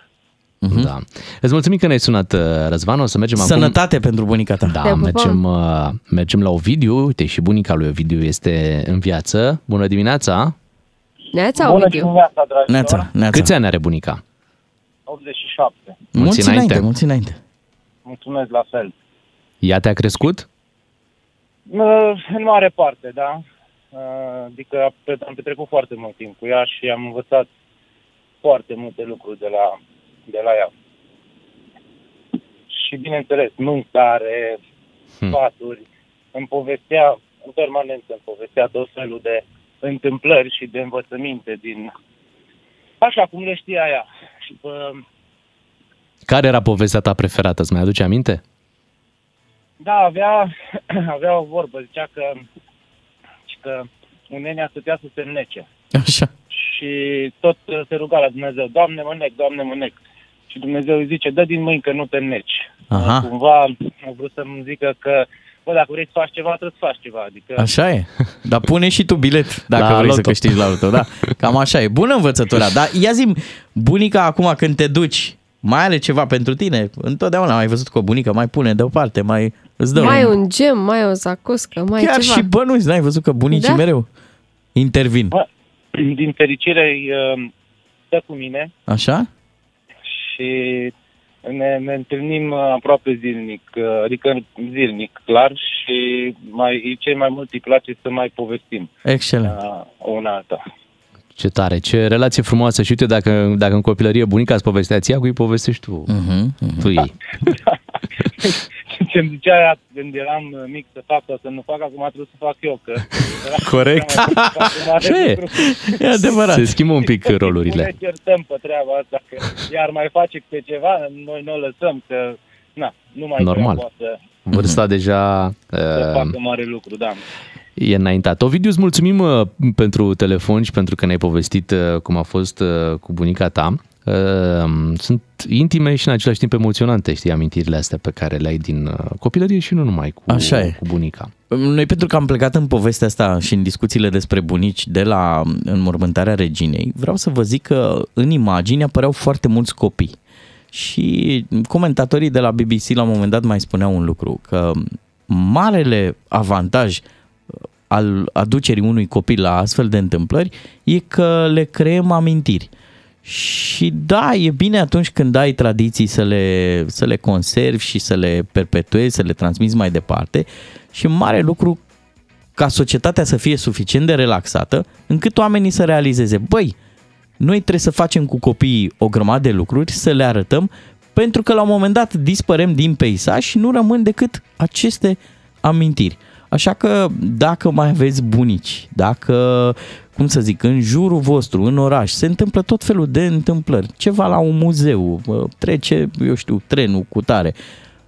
Uh-huh. Da. Îți mulțumim că ne-ai sunat, Răzvan, o să mergem Sănătate acum... Sănătate pentru bunica ta. Da, mergem, mergem la Ovidiu, uite și bunica lui Ovidiu este în viață. Bună dimineața! Neața, Bună Ovidiu! Dimineața, neața, neața. Câți ani are bunica? optzeci și șapte. Mulți înainte, mulți înainte. Mulțumesc, la fel. Ea te-a crescut? În mare parte, da. Adică am petrecut foarte mult timp cu ea și am învățat foarte multe lucruri de la... de la ea. Și bineînțeles, mâncare, sfaturi, hmm. îmi povestea, în permanență îmi povestea tot felul de întâmplări și de învățăminte din așa cum le știa ea. Și pă... Care era povestea ta preferată? Îți mai aduce aminte? Da, avea, avea o vorbă, zicea că, că un nenea stătea să se înnece. Așa. Și tot se ruga la Dumnezeu, Doamne, mă nec, Doamne, mă nec. Și Dumnezeu îi zice, dă din mâini că nu te neci. Aha. Cumva am vrut să-mi zică că, bă, dacă vrei să faci ceva, trebuie să faci ceva. Adică... Așa e, dar pune și tu bilet dacă da, vrei loto. Să câștigi la loto, da. Cam așa e, bună învățătura. Dar ia zi-mi, bunica, acum când te duci mai are ceva pentru tine, întotdeauna ai văzut cu o bunică, mai pune deoparte, mai îți dă mai un... un gem, mai o zacuscă, mai chiar ceva. Chiar și bănuți, n-ai văzut că bunicii da? mereu intervin. Bă, din fericire stă cu mine. Așa? Și ne, ne întâlnim aproape zilnic, adică zilnic, clar, și mai, cei mai mult îi place să mai povestim. Excelent. Una alta. Ce tare, ce relație frumoasă. Și uite, dacă, dacă în copilărie bunica îți povestea ție, cu ei povestești tu, uh-huh, uh-huh. tu ei. Ce-mi zicea când eram mic să fac sau să nu fac, acum trebuie să fac eu. Că corect. Ce? E adevărat. Se schimbă un pic rolurile. Ne certăm pe treaba asta, că iar mai face pe ceva, noi nu o lăsăm, că na, nu mai normal. Să, vârsta deja... Să uh... facă mare lucru, da. E înaintat. Ovidiu, îți mulțumim uh, pentru telefon și pentru că ne-ai povestit uh, cum a fost uh, cu bunica ta. Uh, sunt intime și în același timp emoționante, știi, amintirile astea pe care le ai din uh, copilărie și nu numai cu, așa e. cu bunica. Noi, pentru că am plecat în povestea asta și în discuțiile despre bunici de la înmormântarea reginei, vreau să vă zic că în imagini apăreau foarte mulți copii. Și comentatorii de la B B C la un moment dat mai spuneau un lucru, că marele avantaj al aducerii unui copil la astfel de întâmplări e că le creăm amintiri. Și da, e bine atunci când ai tradiții să le, să le conservi și să le perpetuezi, să le transmiți mai departe. Și mare lucru ca societatea să fie suficient de relaxată încât oamenii să realizeze, băi, noi trebuie să facem cu copiii o grămadă de lucruri, să le arătăm, pentru că la un moment dat dispărem din peisaj și nu rămân decât aceste amintiri. Așa că dacă mai aveți bunici, dacă, cum să zic, în jurul vostru, în oraș, se întâmplă tot felul de întâmplări, ceva la un muzeu, trece, eu știu, trenul cu tare,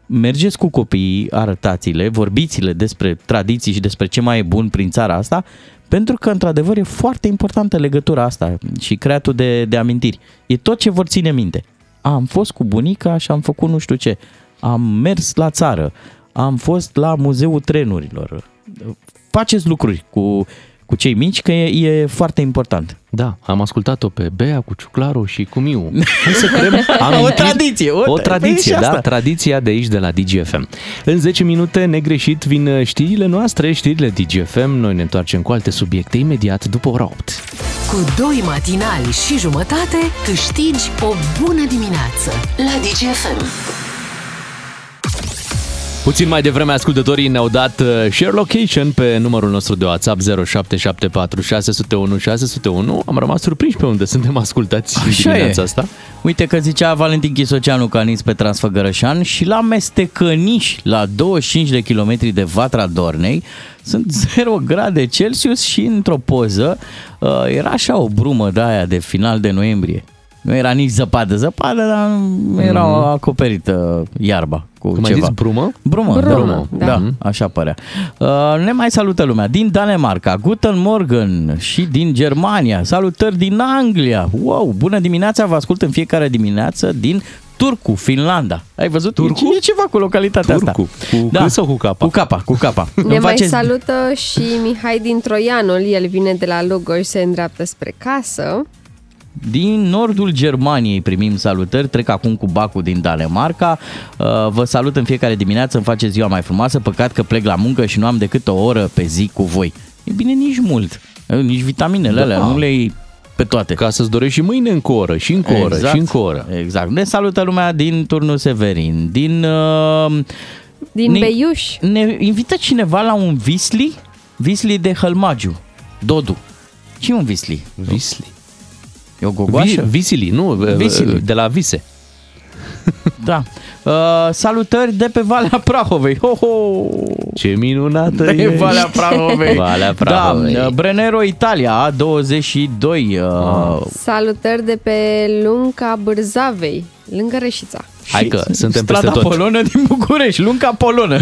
mergeți cu copiii, arătați-le, vorbiți-le despre tradiții și despre ce mai e bun prin țara asta, pentru că, într-adevăr, e foarte importantă legătura asta și creatul de, de amintiri. E tot ce vor ține minte. Am fost cu bunica și am făcut nu știu ce, am mers la țară, am fost la Muzeul Trenurilor. Faceți lucruri cu, cu cei mici, că e, e foarte important. Da, am ascultat-o pe Bea cu Ciuclaru și cu Miu. Hai să creăm o tradiție. O, o tradiție, da, tradiția de aici de la Digi F M. În zece minute negreșit vin știrile noastre, știrile Digi F M. Noi ne întoarcem cu alte subiecte imediat după ora opt. Cu doi matinali și jumătate câștigi o bună dimineață la Digi F M. Puțin mai devreme ascultătorii ne-au dat share location pe numărul nostru de WhatsApp zero șapte șapte patru șase zero unu șase zero unu. Am rămas surprinși pe unde suntem ascultați în dimineața asta. Uite că zicea Valentin Chisoceanu că a nins pe Transfăgărășan și la Mestecăniș, la douăzeci și cinci de kilometri de Vatra Dornei, sunt zero grade Celsius și într-o poză era așa o brumă de aia de final de noiembrie. Nu era nici zăpadă, zăpadă, dar era mm-hmm. acoperită iarba cu cum ceva. Cum ai zis, brumă? Brumă, brumă, da, da, așa părea. Ne mai salută lumea din Danemarca, Guten Morgen, și din Germania, salutări din Anglia. Wow, bună dimineața, vă ascult în fiecare dimineață din Turku, Finlanda. Ai văzut? Turku? E ceva cu localitatea Turku. Asta. Cu da. Cu sau cu capa? Cu capa, cu capa. Ne mai faceți... salută și Mihai din Troianul, el vine de la Lugoj și se îndreaptă spre casă. Din nordul Germaniei primim salutări, trec acum cu Bacu din Danemarca. Vă salut în fiecare dimineață, îmi face ziua mai frumoasă, păcat că plec la muncă și nu am decât o oră pe zi cu voi. E bine, nici mult, nici vitaminele da. alea, nu le iei pe toate. Ca să-ți dorești și mâine încă o oră, și încă o oră, exact, și încă o oră. Exact, ne salută lumea din Turnul Severin, din... Uh, din ne, Beiuș. Ne invită cineva la un visli, visli de Hălmagiu, Dodu. Și un visli. Visli. E o gogoașă? Visili, nu, Visili. De la Vise. Da. Uh, salutări de pe Valea Prahovei. Ho, ho! Ce minunată de e! Valea Prahovei. Valea Prahovei. Da, Brenero, Italia, douăzeci și doi. Uh... Salutări de pe Lunca Bârzavei, lângă Reșița. Hai că suntem strada peste tot. Polonă din București, Lunca Polonă.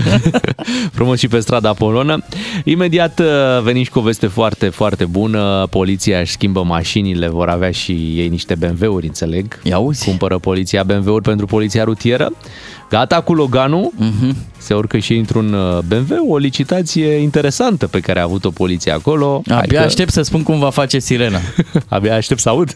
Frumos și pe strada Polonă. Imediat venim și cu o veste foarte, foarte bună. Poliția își schimbă mașinile, vor avea și ei niște B M W-uri, înțeleg. I-auzi? Cumpără poliția B M W-uri pentru poliția rutieră. Gata cu Loganul, uh-huh. se urcă și într-un B M W, o licitație interesantă pe care a avut-o poliția acolo. Abia Hai aștept că... să spun cum va face sirena. Abia aștept să aud.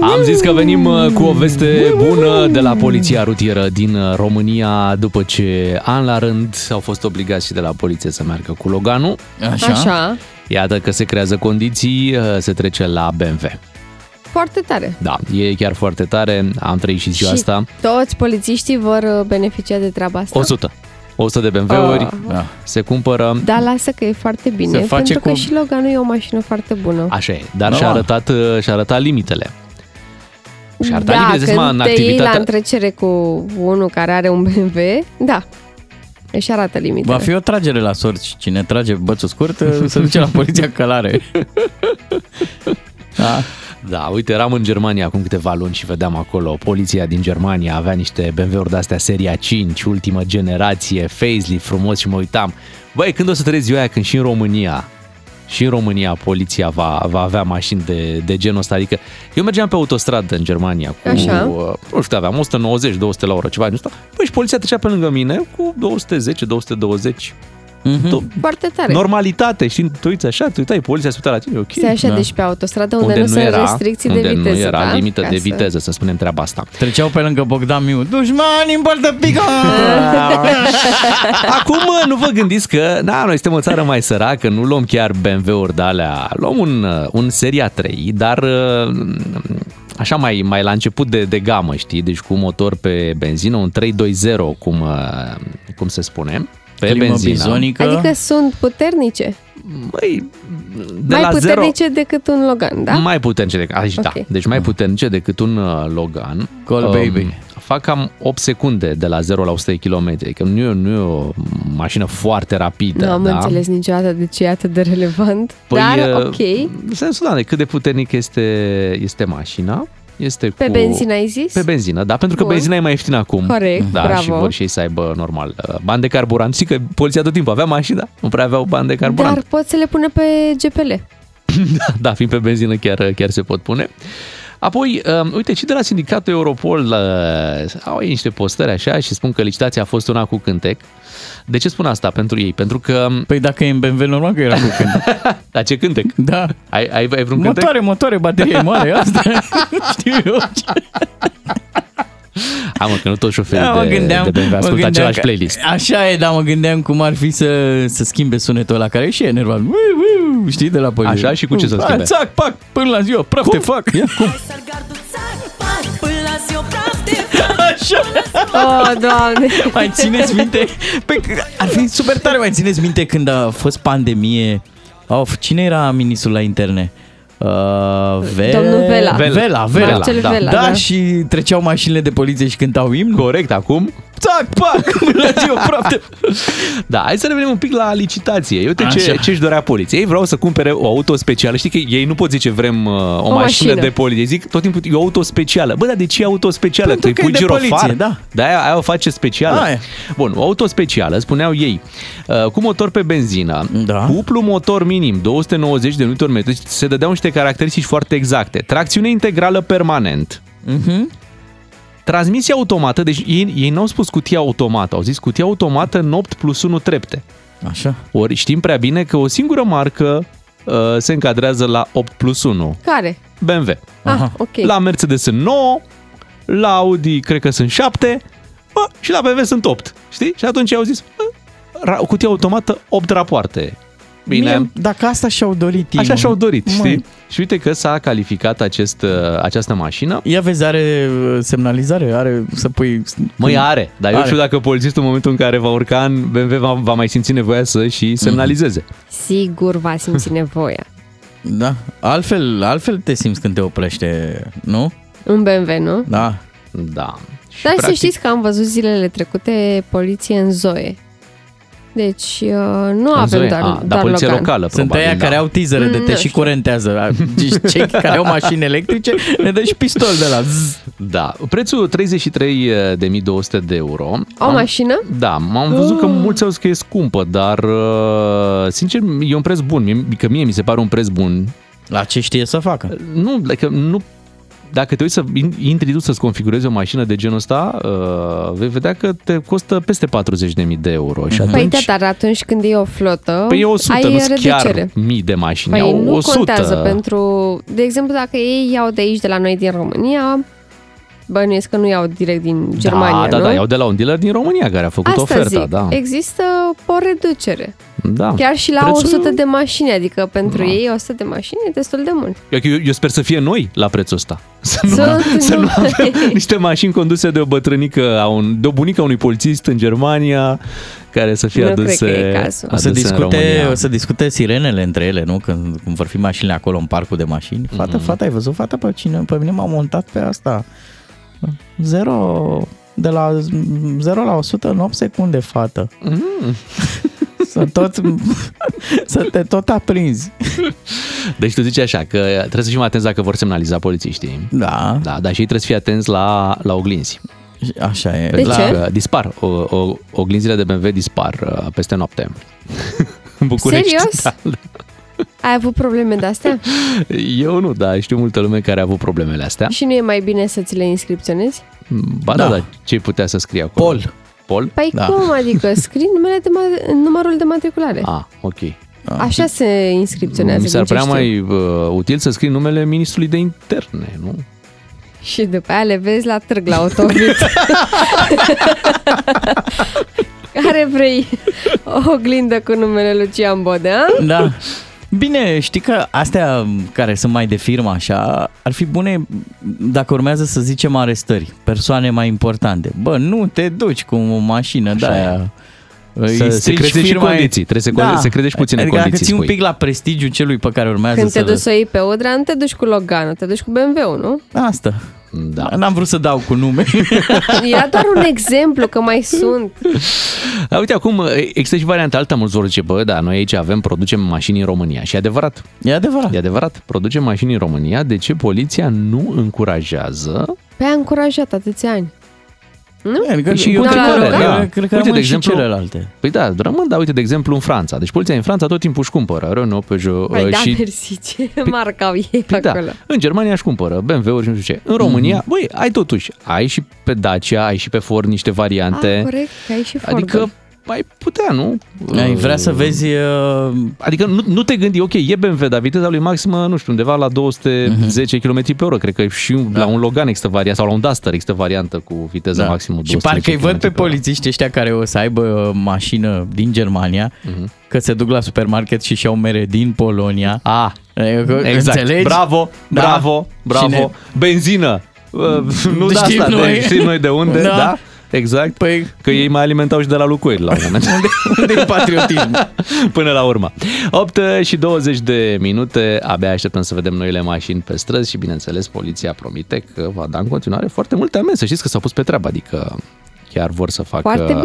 Am zis că venim cu o veste bună de la Poliția Rutieră din România, după ce an la rând au fost obligați și de la poliție să meargă cu Loganul. Așa. Așa. Iată că se creează condiții, se trece la B M W. Foarte tare. Da, e chiar foarte tare, am trăit și ziua și asta. Toți polițiștii vor beneficia de treaba asta? o sută. o sută de B M W-uri, oh. Se cumpără. Da, lasă că e foarte bine, pentru că cu... și Loganul e o mașină foarte bună. Așa e, dar no. și-a arătat, și-a arătat limitele. Și-a arătat da, limitele, când în activitatea... te iei la întrecere cu unul care are un B M W, da, își arată limitele. Va fi o tragere la sorți. Cine trage bățul scurt, se duce la poliția călare. Da. Da, uite, eram în Germania acum câteva luni și vedeam acolo, poliția din Germania avea niște B M W-uri de-astea seria cinci, ultimă generație, facelift, frumos, și mă uitam. Băi, când o să trezi ziua aia când și în România, și în România poliția va, va avea mașini de, de genul ăsta? Adică eu mergeam pe autostradă în Germania cu, așa. Nu știu, aveam o sută nouăzeci două sute la oră, ceva din ăsta. Păi și poliția trecea pe lângă mine cu două sute zece două sute douăzeci. Mm-hmm. Foarte tare. Normalitate, știi, tu uiți așa, tu uitai, poliția se uita la tine, ok. Se așa, da. Deci pe autostradă unde, unde nu sunt era, restricții unde de viteză, nu era da? Limită ca de viteză, să... să spunem treaba asta. Treceau pe lângă Bogdan Miu, dușmani în băltă pică! Acum nu vă gândiți că, na, noi suntem o țară mai săracă, nu luăm chiar B M W-uri de alea, luăm un, un seria trei, dar... Așa mai, mai la început de, de gamă, știi, deci cu motor pe benzină, un trei doi zero, cum, cum se spune, pe benzină. Adică sunt puternice. Măi, de mai la puternice zero, decât un Logan, da? Mai puternice decât, aici, okay. Da, deci mai puternice decât un Logan. Call um, baby. Fac cam opt secunde de la zero la o sută de kilometri, că nu e, nu e o mașină foarte rapidă. Nu am da? înțeles niciodată de ce e atât de relevant, păi, dar ok. În sensul, da, de cât de puternic este, este mașina. Este pe cu... benzină ai zis? Pe benzină, da, pentru că bun. Benzina e mai ieftină acum. Corect, da, bravo. Și vor și ei să aibă, normal, bani de carburant. Știi că poliția tot timpul avea mașina, nu prea aveau bani de carburant. Dar pot să le pune pe G P L. Da, fiind pe benzină chiar, chiar se pot pune. Apoi, um, uite, și de la sindicatul Europol uh, au ei niște postări așa și spun că licitația a fost una cu cântec. De ce spun asta pentru ei? Pentru că... Păi dacă e în B M W, normal că era cu cântec. Dar ce cântec? Da. Ai, ai, ai vreun cântec? Motoare, motoare, baterie mare, asta. Știu eu ce... A, mă, că nu toți șoferii da, de, gândeam, de B M W ascultă același că, playlist. Așa e, dar mă gândeam cum ar fi să, să schimbe sunetul ăla care e și e enervant. Știi, de la păi. Așa și cu ce să schimbe? Țac, pac, până la ziua, praf te fac. Ia, cum? Așa. Oh, Doamne. Mai țineți minte? Păi, ar fi super tare, mai țineți minte când a fost pandemie. Of, cine era ministrul la interne? Uh, Ve... Domnul Vela. Vela, Vela. Marcel da. Vela da, da, și treceau mașinile de poliție și cântau imn. Corect, acum. Tac, pac, proapte. Da, hai să revenim un pic la licitație. Uite ce, ce-și dorea poliția. Ei vreau să cumpere o auto specială. Știi că ei nu pot zice vrem uh, o, o mașină, mașină de poliție. Zic tot timpul e o auto specială. Bă, dar de ce e auto specială? Pentru că e de poliție, da. Da, aia, aia o face specială. Aia. Bun, o auto specială, spuneau ei, uh, cu motor pe benzină, da. Cuplu motor minim, două sute nouăzeci de newton metri. Deci se dădeau niște caracteristici foarte exacte. Tracțiune integrală permanent. Mhm. Uh-huh. Transmisia automată, deci ei, ei n-au spus cutia automată, au zis cutia automată în opt plus unu trepte. Așa. Ori știm prea bine că o singură marcă uh, se încadrează la opt plus unu. Care? B M W. Aha. Okay. La Mercedes sunt nouă, la Audi cred că sunt șapte, bă, și la B M W sunt opt. Știi? Și atunci au zis, bă, cutia automată, opt rapoarte. Bine. Mie, dacă asta și-au dorit. Așa și-au dorit, mă. Știi? Și uite că s-a calificat acest, această mașină. Ia vezi, are semnalizare? Are să pui... Măi, are, dar are. Eu știu dacă polițistul în momentul în care va urca în B M W va, va mai simți nevoia să și semnalizeze. Sigur va simți nevoia. Da, altfel, altfel te simți când te oprește, nu? În B M W, nu? Da. Da. Și dar practic... să știți că am văzut zilele trecute poliție în Zoe. Deci nu avem Zoe. doar, ah, doar da, poliție Logan. Locală, sunt aia da. Care au tizere de te și curentează. Cei care au mașini electrice ne dă și pistol de la zzz. Da, prețul treizeci și trei de mii două sute de euro. O am, mașină? Da, am văzut că mulți au zis că e scumpă, dar sincer e un preț bun, că mie mi se pare un preț bun. La ce știe să facă? Nu, că nu dacă te uiți să intri tu să-ți configurezi o mașină de genul ăsta, uh, vei vedea că te costă peste patruzeci de mii de euro. Și atunci... Păi, da, dar atunci când e o flotă, păi e o sută, ai nu chiar mii de mașini. Păi au nu o sută. Contează pentru... De exemplu, dacă ei iau de aici, de la noi din România... Bănuiesc că nu iau direct din Germania, da, da, nu? Da, iau de la un dealer din România care a făcut asta oferta. Zic, da. Există o reducere. Da. Chiar și la prețul... o sută de mașini, adică pentru da. ei o sută de mașini e destul de mult. Eu, eu, eu sper să fie noi la prețul ăsta. Să nu, nu. Să nu avem niște mașini conduse de o bătrânică, de o bunică a unui polițist în Germania, care să fie aduse, aduse o să discute, o să discute sirenele între ele, nu? Când, când vor fi mașinile acolo în parcul de mașini. Fata, mm-hmm. fata, ai văzut, fata, pe cine? Pe mine m-au montat pe asta. Zero, de la zero la o sută în opt secunde, fată. Mm. Să, tot, să te tot aprinzi. Deci tu zici așa, că trebuie să fim atenți dacă vor semnaliza polițiștii. Da. Da, dar și ei trebuie să fie atenți la, la oglinzi. Așa e. De la, ce? Dispar. O, o, oglinzile de B M W dispar peste noapte. În București. Serios? Da. Ai avut probleme de astea? Eu nu, da, știu multă lume care a avut problemele astea. Și nu e mai bine să ți le inscripționezi? Ba da, da, da. Ce putea să scrie acolo? Pol. Pol? Păi da. Cum adică? Scrii numele de ma- numărul de matriculare. Ah, ok. Așa se inscripționează. Mi s-ar părea mai uh, util să scrii numele ministrului de interne, nu? Și după aia le vezi la târg, la autobuz. Care vrei o oglindă cu numele Lucian Bodea? Da. Bine, știi că astea care sunt mai de firmă așa, ar fi bune dacă urmează să zicem arestări, persoane mai importante. Bă, nu te duci cu o mașină așa de aia. Să, să credești și condiții, trebuie să, da. să credești puține adică condiții. Dacă ții un pic la prestigiu celui pe care urmează când să... Când te duci să iei pe Odra, nu te duci cu Logan, te duci cu B M W, nu? Asta. Da. N-am vrut să dau cu nume. Era doar un exemplu, că mai sunt. Uite, acum există și varianta alta. Mulți vor zice, bă, da, noi aici avem, producem mașini în România. Și e adevărat. E adevărat. E adevărat. Producem mașini în România. De ce poliția nu încurajează? Pe a încurajat atâția ani. Nu? Adică și eu cred că rămân și celelalte. Păi da, rămân, dar uite, de exemplu, în Franța. Deci poliția în Franța tot timpul își cumpără Renault, Peugeot păi și... da, mersi, ce marca au ei păi acolo. Da. În Germania își cumpără B M W-uri și nu știu ce. În România, mm-hmm. băi, ai totuși, ai și pe Dacia, ai și pe Ford niște variante. Ah, corect, ai și Ford. Adică mai putea, nu? Ai vrea să vezi... Uh... Adică nu, nu te gândi, ok, e B M W, dar viteza lui maximă, nu știu, undeva la două sute zece uh-huh. km pe oră. Cred că și da. la un Logan există variantă, sau la un Duster există variantă cu viteza da. maximă două sute zece. Și parcă îi văd pe polițiști ăștia care o să aibă mașină din Germania, uh-huh. că se duc la supermarket și și-au mere din Polonia. Ah, exact. Înțelegi? Bravo, da. bravo, bravo. Cine? Benzină. Nu de asta, noi. știm noi de unde, da? da? Exact, păi, că ei mai alimentau și de la Lucoil la un moment. Unde-i patriotism? Până la urmă. opt și douăzeci de minute, abia așteptăm să vedem noile mașini pe străzi și, bineînțeles, poliția promite că va da în continuare foarte multe amenzi. Știți că s-au pus pe treabă, adică chiar vor să facă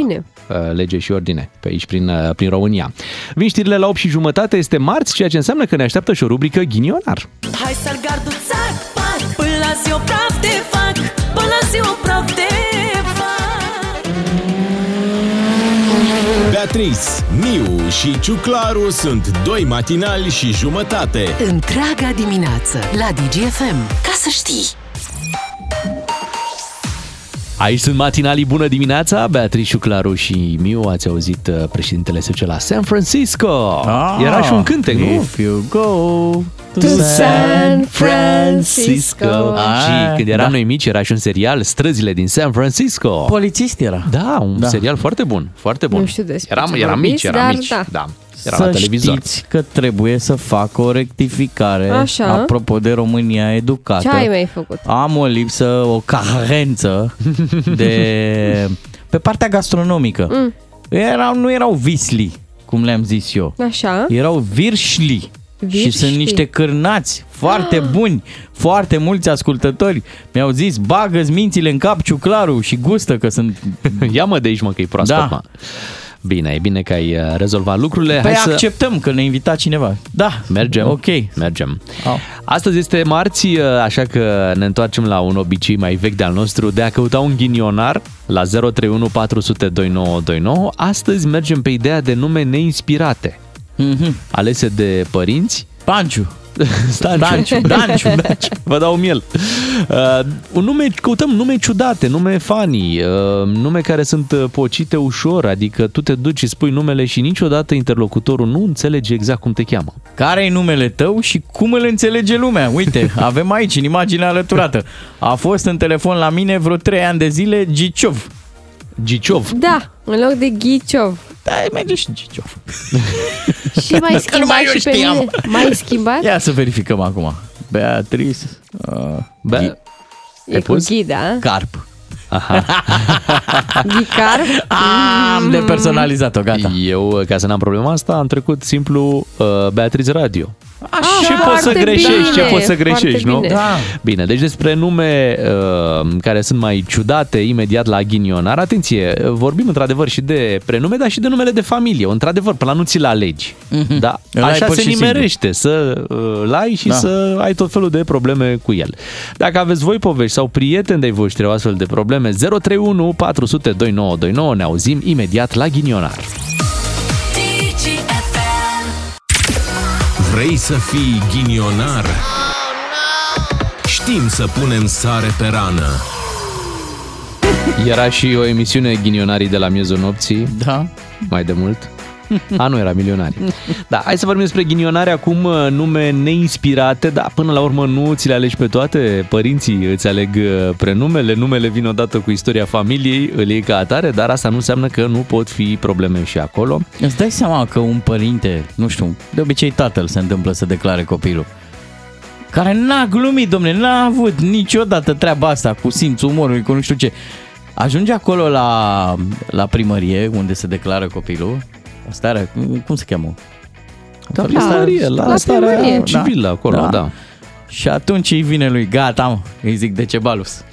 lege și ordine pe aici prin, prin România. Vin știrile la opt și jumătate, este marți, ceea ce înseamnă că ne așteaptă și o rubrică ghinionar. Hai să-l gardu țac, pac, până la ziua praf de fac, până la ziua praf de Beatrice, Miu și Ciuclaru sunt doi matinali și jumătate. Întreaga dimineață la Digi F M. Ca să știi! Aici sunt matinalii, bună dimineața, Beatrice, Ciuclaru și Miu, ați auzit președintele S C la San Francisco. Ah, era și un cântec, nu? If you go... To San Francisco. Ah, și când eram da. noi mici, era și un serial, Străzile din San Francisco. Polițist era. Da, un da. serial foarte bun, foarte bun. Nu știu despre eram, eram mici, eram mici. Da. Da. Era să la televizor. Știți că trebuie să fac o rectificare. Așa. Apropo de România educată. Ce ai mai făcut? Am o lipsă, o carență de... pe partea gastronomică. Mm. Erau, nu erau visli, cum le-am zis eu. Așa. Erau virșli. Virști. Și sunt niște cârnați foarte buni, foarte mulți ascultători mi-au zis, bagă-ți mințile în cap, Ciuclaru, și gustă că sunt... Ia mă de aici, mă, că e proaspăt, da. mă. Bine, e bine că ai rezolvat lucrurile. Păi hai să acceptăm că ne invita cineva. Da, mergem. Ok, mergem. Oh. Astăzi este marți, așa că ne întoarcem la un obicei mai vechi de-al nostru de a căuta un ghinionar la zero trei unu patru zero zero doi nouă doi nouă. Astăzi mergem pe ideea de nume neinspirate. Mm-hmm. Alese de părinți. Panciu Stanciu, Stanciu. Danciu, Danciu. Vă dau miel. Uh, un nume, căutăm nume ciudate, nume funny, uh, nume care sunt pocite ușor, adică tu te duci și spui numele și niciodată interlocutorul nu înțelege exact cum te cheamă. Care-i numele tău și cum îl înțelege lumea? Uite, avem aici în imagine alăturată. A fost în telefon la mine vreo trei ani de zile Giciov. Giciov? Da, în loc de Ghiciov. Da, merge și Giciov. Și mai schimbat și pe mine. Mai schimbat? Ia să verificăm acum. Beatrice... Uh, Be- Ghi- e cu Ghi, da? Carp. Aha. Ghicarp? Am depersonalizat-o, gata. Eu, ca să n-am problema asta, am trecut simplu uh, Beatrice Radio. Așa, ce poți să greșești, ce poți să greșești, nu? Bine. Da. Bine, deci despre nume uh, care sunt mai ciudate, imediat la ghinionar. Atenție, vorbim într-adevăr și de prenume, dar și de numele de familie. Într-adevăr, până la nu ți-l alegi. Mm-hmm. Da? Așa se nimerește, să îl ai și da. Să ai tot felul de probleme cu el. Dacă aveți voi povești sau prieteni de-ai voștri o astfel de probleme, zero trei unu patru zero zero doi nouă doi nouă, ne auzim imediat la ghinionar. Vrei să fii ghinionar? Știm să punem sare pe rană. Era și o emisiune Ghinionarii de la miezul nopții. Da. Mai de mult. A, nu, era Milionari. Da, hai să vorbim despre ghinionare acum, nume neinspirate, dar până la urmă nu ți le alegi pe toate. Părinții îți aleg prenumele, numele vin odată cu istoria familiei, îl iei ca atare, dar asta nu înseamnă că nu pot fi probleme și acolo. Îți dai seama că un părinte, nu știu, de obicei tatăl se întâmplă să declare copilul, care n-a glumit, dom'le, n-a avut niciodată treaba asta cu simțul umorului, cu nu știu ce. Ajunge acolo la, la primărie, unde se declară copilul. Starea, cum se cheamă? Da, la starea, la, la starea civilă, da, acolo, da. da. Și atunci îi vine lui, gata, îi zic Decebalus.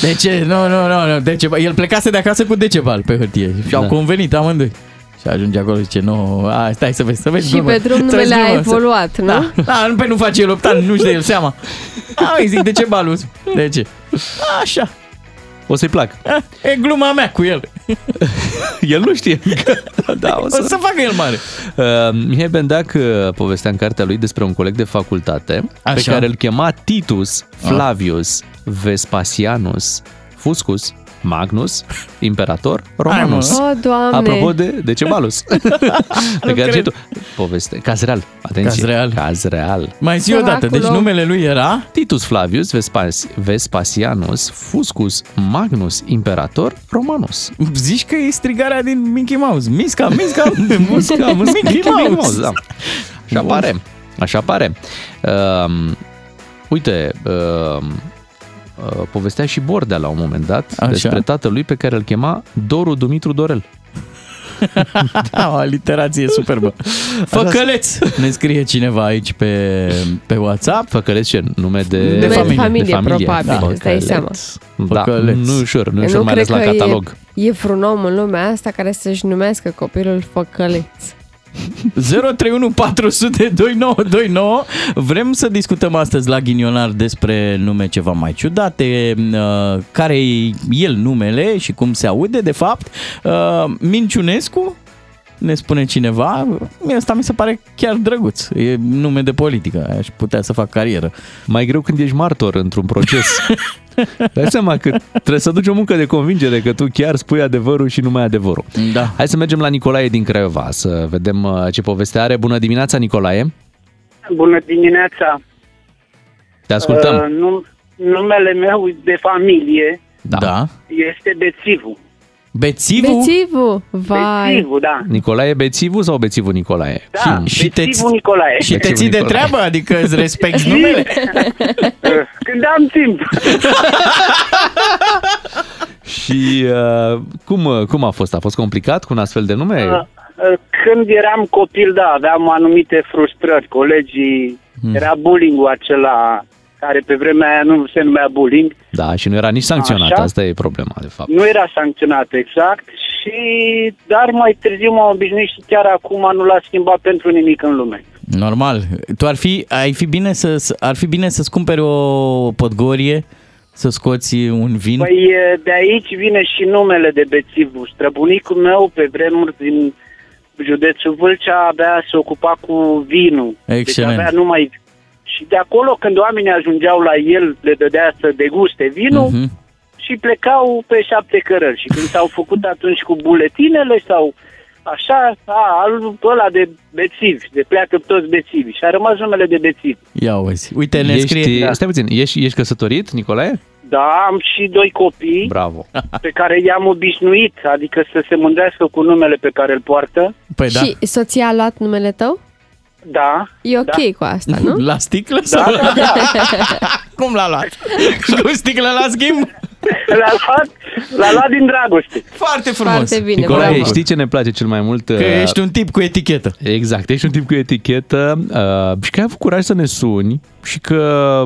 De ce? Nu, nu, nu, Decebal. El plecase de acasă cu Decebal pe hârtie și da. Au convenit amândoi. Și ajunge acolo și zice, nu, a, stai să vezi, să vezi. Și pe drum numele a evoluat, nu? Da, da, nu, pe nu face el optan, nu-și dă el seama. A, îi zic Decebalus. De ce? Așa. O să-i plac. E gluma mea cu el. El nu știe. Da, o, să... o să facă el mare. Uh, Mihai Bendeac povestea în cartea lui despre un coleg de facultate. Așa. Pe care îl chema Titus, Flavius, Vespasianus, Fuscus, Magnus, Imperator, Romanus. O, Doamne! Apropo de Decebalus. Pe care cred. Poveste. Caz real. Atenție. Caz real. Caz real. Mai zi o dată. Deci numele lui era? Titus Flavius, Vespas, Vespasianus, Fuscus, Magnus, Imperator, Romanus. Zici că e strigarea din Mickey Mouse. Misca, Misca, Misca, Mickey Mouse. Da. Așa pare. Așa pare. Uh, uite... Uh, povestea și Bordea la un moment dat. Așa. Despre tatălui pe care îl chema Doru Dumitru Dorel. Da, o aliterație superbă. Făcăleț! Ne scrie cineva aici pe, pe WhatsApp. Făcăleț ce? Nume de, de, de, familie. Familie, de familie, probabil, îți dai seama. Da, nu ușor, nu ușor, mai ales la catalog. E, e vreun om în lumea asta care să-și numească copilul Făcăleț. zero trei unu patru zero zero doi nouă doi nouă. Vrem să discutăm astăzi la ghinionar despre nume ceva mai ciudate, uh, care e el numele și cum se aude de fapt. uh, Minciunescu, ne spune cineva. Asta mi se pare chiar drăguț. E nume de politică, aș putea să fac carieră. Mai greu când ești martor într-un proces. Dai seama că trebuie să duci o muncă de convingere că tu chiar spui adevărul și numai adevărul. Da. Hai să mergem la Nicolae din Craiova, să vedem ce poveste are. Bună dimineața, Nicolae! Bună dimineața! Te ascultăm! Uh, num- numele meu de familie da. Da. Este Bețivu. Bețivu? Bețivu, vai. Bețivu, da. Nicolae Bețivu sau Bețivu Nicolae? Da, și, și Bețivu te, Nicolae. Și Bețivu te ții Nicolae. De treabă? Adică îți respecti numele? Când am timp. Și uh, cum, cum a fost? A fost complicat cu un astfel de nume? Uh, uh, când eram copil, da, aveam anumite frustrări. Colegii, hmm. era bullying-ul acela... care pe vremea aia nu se numea bullying. Da, și nu era nici sancționat, așa? Asta e problema, de fapt. Nu era sancționat, exact, și dar mai târziu m-am obișnuit și chiar acum nu l-a schimbat pentru nimic în lume. Normal. Tu ar fi, ai fi bine să, ar fi bine să-ți cumperi o podgorie, să scoți un vin? Păi de aici vine și numele de Bețivu. Străbunicul meu, pe vremuri din județul Vâlcea, abia se ocupa cu vinul. Excelent. Deci avea numai... Și de acolo, când oamenii ajungeau la el, le dădea să deguste vinul, uh-huh, și plecau pe șapte cărări. Și când s-au făcut atunci cu buletinele sau așa, a, ăla de bețivi, de pleacă toți bețivi. Și a rămas numele de bețivi. Ia uzi, uite, ne ești, scrie... Da. Stai puțin, ești, ești căsătorit, Nicolae? Da, am și doi copii. Bravo. Pe care i-am obișnuit, adică să se mândrească cu numele pe care îl poartă. Păi da. Și soția a luat numele tău? Da. E ok, da, cu asta, nu? La sticlă? Da, da, da. Cum l-a luat? Cu sticlă la schimb? L-a luat, l-a luat din dragoste. Foarte frumos. Foarte bine, Nicolae, bravo. Știi ce ne place cel mai mult? Că ești un tip cu etichetă. Exact, ești un tip cu etichetă uh, și că ai avut curaj să ne suni și că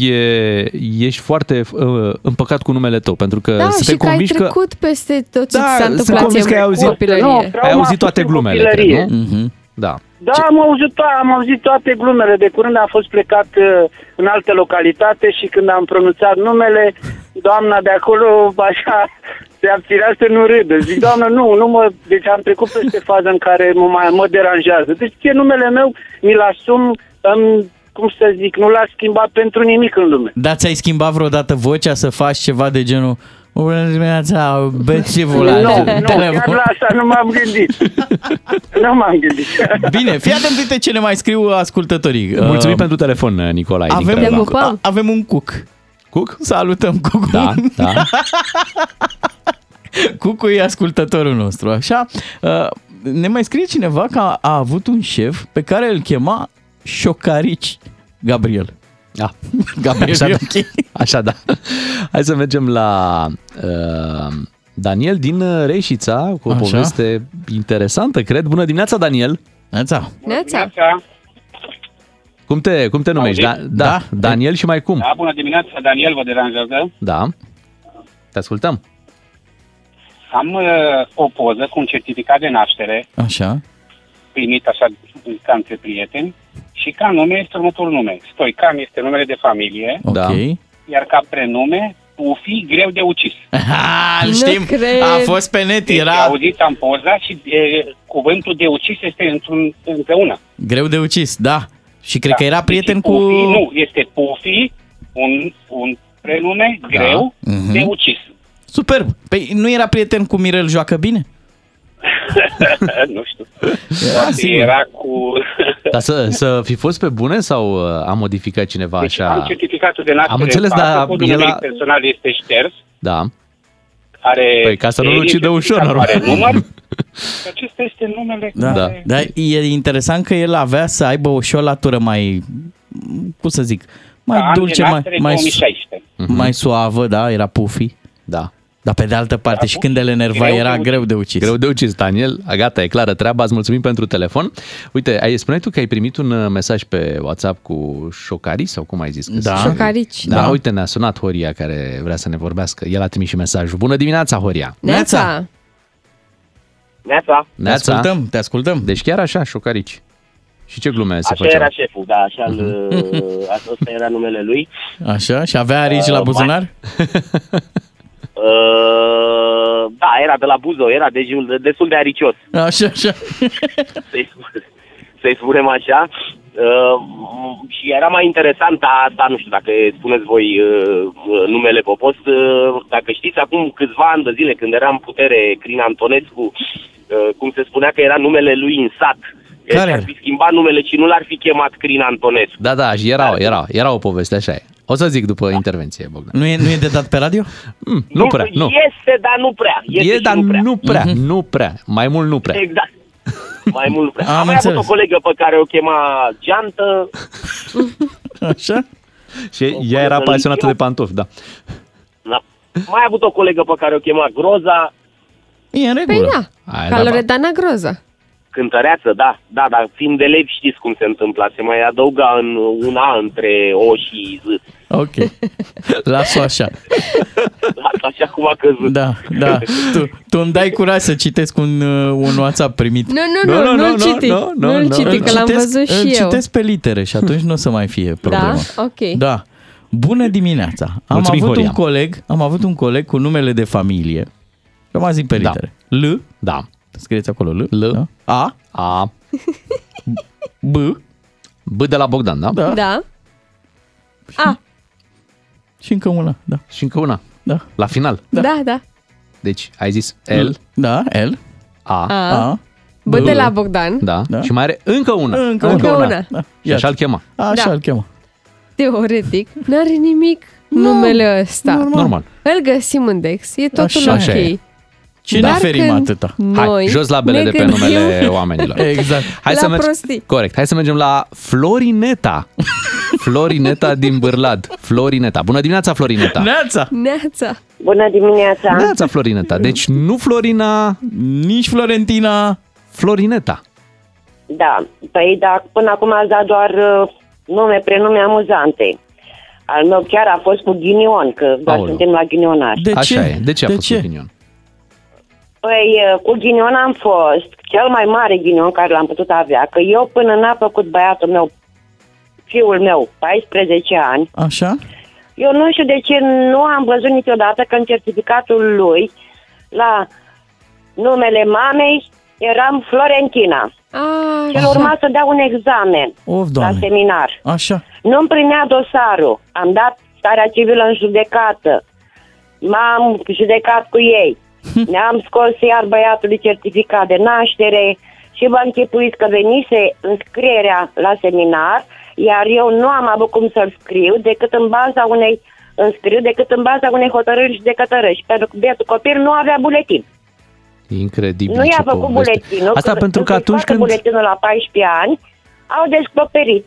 e, ești foarte uh, împăcat cu numele tău, pentru că da, să te convingi că... Da, și că ai trecut că... peste tot ce da, s-a întâmplat cu auzit, copilărie. No, ai auzit toate glumele, cred, nu? Mhm. Da, da, am auzit, am auzit toate glumele. De curând am fost plecat în altă localitate și când am pronunțat numele, doamna de acolo așa se abținea să nu râdă. Zic, doamnă, nu, nu mă... Deci am trecut peste faza în care mă, mai, mă deranjează. Deci e numele meu, mi-l asum, îmi, cum să zic, nu l-a schimbat pentru nimic în lume. Dar ți-ai schimbat vreodată vocea să faci ceva de genul... Bună dimineața, bețivul ăla. Nu, nu, chiar la asta nu m-am gândit. Nu m-am gândit. Bine, fii atent, uite ce ne mai scriu ascultătorii. Mulțumim uh, pentru telefon, Nicolae. Avem, din un, a, avem un cuc. Cuc? Salutăm cucul. Da, da. Cucu e ascultătorul nostru, așa. Uh, ne mai scrie cineva că a, a avut un șef pe care îl chema Șocarici Gabriel. Da, Gabriel, așa, da. Așa da. Hai să mergem la uh, Daniel din Reșița cu o așa poveste interesantă, cred. Bună dimineața, Daniel. Bună dimineața. Cum te, cum te numești? Da, da, da, Daniel și mai cum? Da, bună dimineața, Daniel, vă deranjează? Da. Te ascultăm. Am uh, o poză cu un certificat de naștere. Așa. Primit așa ca între prieteni. Și ca nume este următorul nume. Stoican este numele de familie. Okay. Iar ca prenume, Pufi greu de ucis. Aha, știm, cred. A fost pe net, era... Deci, auziți, am poza și e, cuvântul de ucis este într-un, împreună. Greu de ucis, da. Și cred da, că era prieten deci, cu... Pufi, nu, este Pufi, un, un prenume da, greu uh-huh, de ucis. Superb. Păi nu era prieten cu Mirel Joacă Bine? Nu știu. Era, era cu... Dar să, să fi fost pe bune sau a modificat cineva deci așa? Am certificatul de naștere. Am înțeles, dar el a... personal este șters. Da. Are... Păi ca să nu-l ucidă ușor, normal. Are număr. Acesta este numele. Da. Care... da. Dar e interesant că el avea să aibă o șolatură mai... Cum să zic? Mai da, dulce, mai... Mai, uh-huh, mai suavă, da? Era Pufi. Da. Dar pe de altă parte da, și când el enerva greu era de greu de ucis. Greu de ucis, Daniel. Gata, e clară treaba. Îți mulțumim pentru telefon. Uite, ai spuneai tu că ai primit un mesaj pe WhatsApp cu șocarici sau cum ai zis? Că da. Șocarici. Da, da, uite, ne-a sunat Horia care vrea să ne vorbească. El a trimis și mesajul. Bună dimineața, Horia! Neața! Neața! Neața! Te ascultăm, te ascultăm. Deci chiar așa, șocarici. Și ce glume se făceau? Așa era șeful, da, așa ăsta era numele lui. Așa? Și avea arici la buzunar? Uh, da, era de la Buzo, era deci destul de aricios. Așa, așa. Să-i, să-i spunem așa. Uh, și era mai interesant, dar da, nu știu dacă spuneți voi uh, numele pe post. Uh, dacă știți, acum câțiva ani de zile, când era în putere Crin Antonescu, uh, cum se spunea că era numele lui în sat. Care? Că ar fi schimbat numele și nu l-ar fi chemat Crin Antonescu. Da, da, și era, era, era o poveste, așa e. O să zic după da, intervenție, Bogdan. Nu e, nu e de dat pe radio? Mm, nu, nu prea, nu. Este, dar nu prea. Este, e, dar nu prea. Nu prea, uh-huh, nu prea. Mai mult nu prea. Exact. Mai mult nu prea. Am, Am mai avut o colegă pe care o chema Geantă. Așa? Și o ea era pasionată de pantofi, da. Da. Mai avut o colegă pe care o chema Groza. E în regulă. Păi da, Aia, ca Loredana da, Groza. Cântăreață, da, da, dar fiind elevi știți cum se întâmpla, se mai adăuga în un A între O și Z. Ok, las-o așa. Las-o așa cum a căzut. Da, da, tu, tu îmi dai curaj să citesc un, un WhatsApp primit. Nu, nu, nu, nu, nu-l citi, nu, nu, nu-l citi, nu, că l-am citesc, văzut și îl eu. Îl citesc pe litere și atunci nu o să mai fie problemă. Da, ok. Da, bună dimineața. Am Mulțumim, avut Horia. un coleg, am avut un coleg cu numele de familie. Eu m-am zis pe litere. Da. L, da. Scrieți acolo L, L, da? A, A, B, B de la Bogdan, da? Da. Da. Și, A. Și încă una, da. Și încă una. Da. La final. Da, da. Da. Deci, ai zis L. Da, L. A. A. A. B de la Bogdan. Da. Da. Și mai are încă una. Încă, încă una. una. Da. Și așa-l chema. Așa-l da. chema. Teoretic, n-are nimic no, numele ăsta. Normal. normal. Îl găsim în Dex, e totul așa, ok. E. Cine aferim atâta? Hai, jos la bele de pe numele oamenilor. Exact. Hai să mergem. Corect. Hai să mergem la Florineta. Florineta din Bârlad. Florineta. Bună dimineața, Florineta. Neața. Neața. Bună dimineața. Neața, Florineta. Deci nu Florina, nici Florentina, Florineta. Da. Păi, da, până acum ați dat doar nume, prenume amuzante. Al meu chiar a fost cu ghinion, că doar Aolo. suntem la ghinionari. De Așa ce? e. De ce a de fost ce? cu ghinion? Păi, cu ghinion am fost, cel mai mare ghinion care l-am putut avea, că eu până n-a făcut băiatul meu, fiul meu, paisprezece ani, Așa? eu nu știu de ce nu am văzut niciodată că în certificatul lui, la numele mamei, eram Florentina. Și el urma să dea un examen of, la seminar. Așa. Nu-mi primea dosarul, am dat starea civilă în judecată, m-am judecat cu ei. Ne-am scos iar băiatului certificat de naștere și vă închipuiți că venise înscrierea la seminar, iar eu nu am avut cum să-l scriu decât în baza unei înscriu decât în baza unei hotărâri judecătărești, pentru că bietul copil nu avea buletin. Incredibil. Nu i-a făcut buletinul. Asta că, pentru că atunci când buletinul la paisprezece ani, au descoperit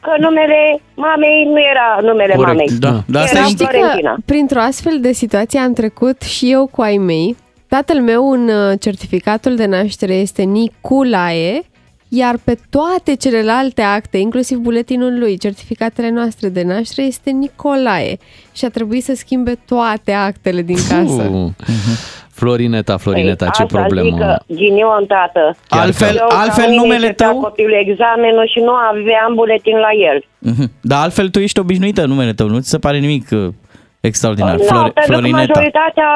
că numele mamei nu era numele Corect, mamei. Da, da, era Florentina. Printr-o astfel de situație am trecut și eu cu ai mei. Tatăl meu în certificatul de naștere este Niculae, iar pe toate celelalte acte, inclusiv buletinul lui, certificatele noastre de naștere, este Nicolae. Și a trebuit să schimbe toate actele din casă. Uh, uh-huh. Florineta, Florineta, Ei, ce problemă. Asta zic că ghinion, tată. Altfel, eu, altfel numele tău... copilul examenul și nu aveam buletin la el. Uh-huh. Dar altfel tu ești obișnuită numele tău, nu ți se pare nimic uh, extraordinar. No, Flor- pentru Florineta. Că majoritatea,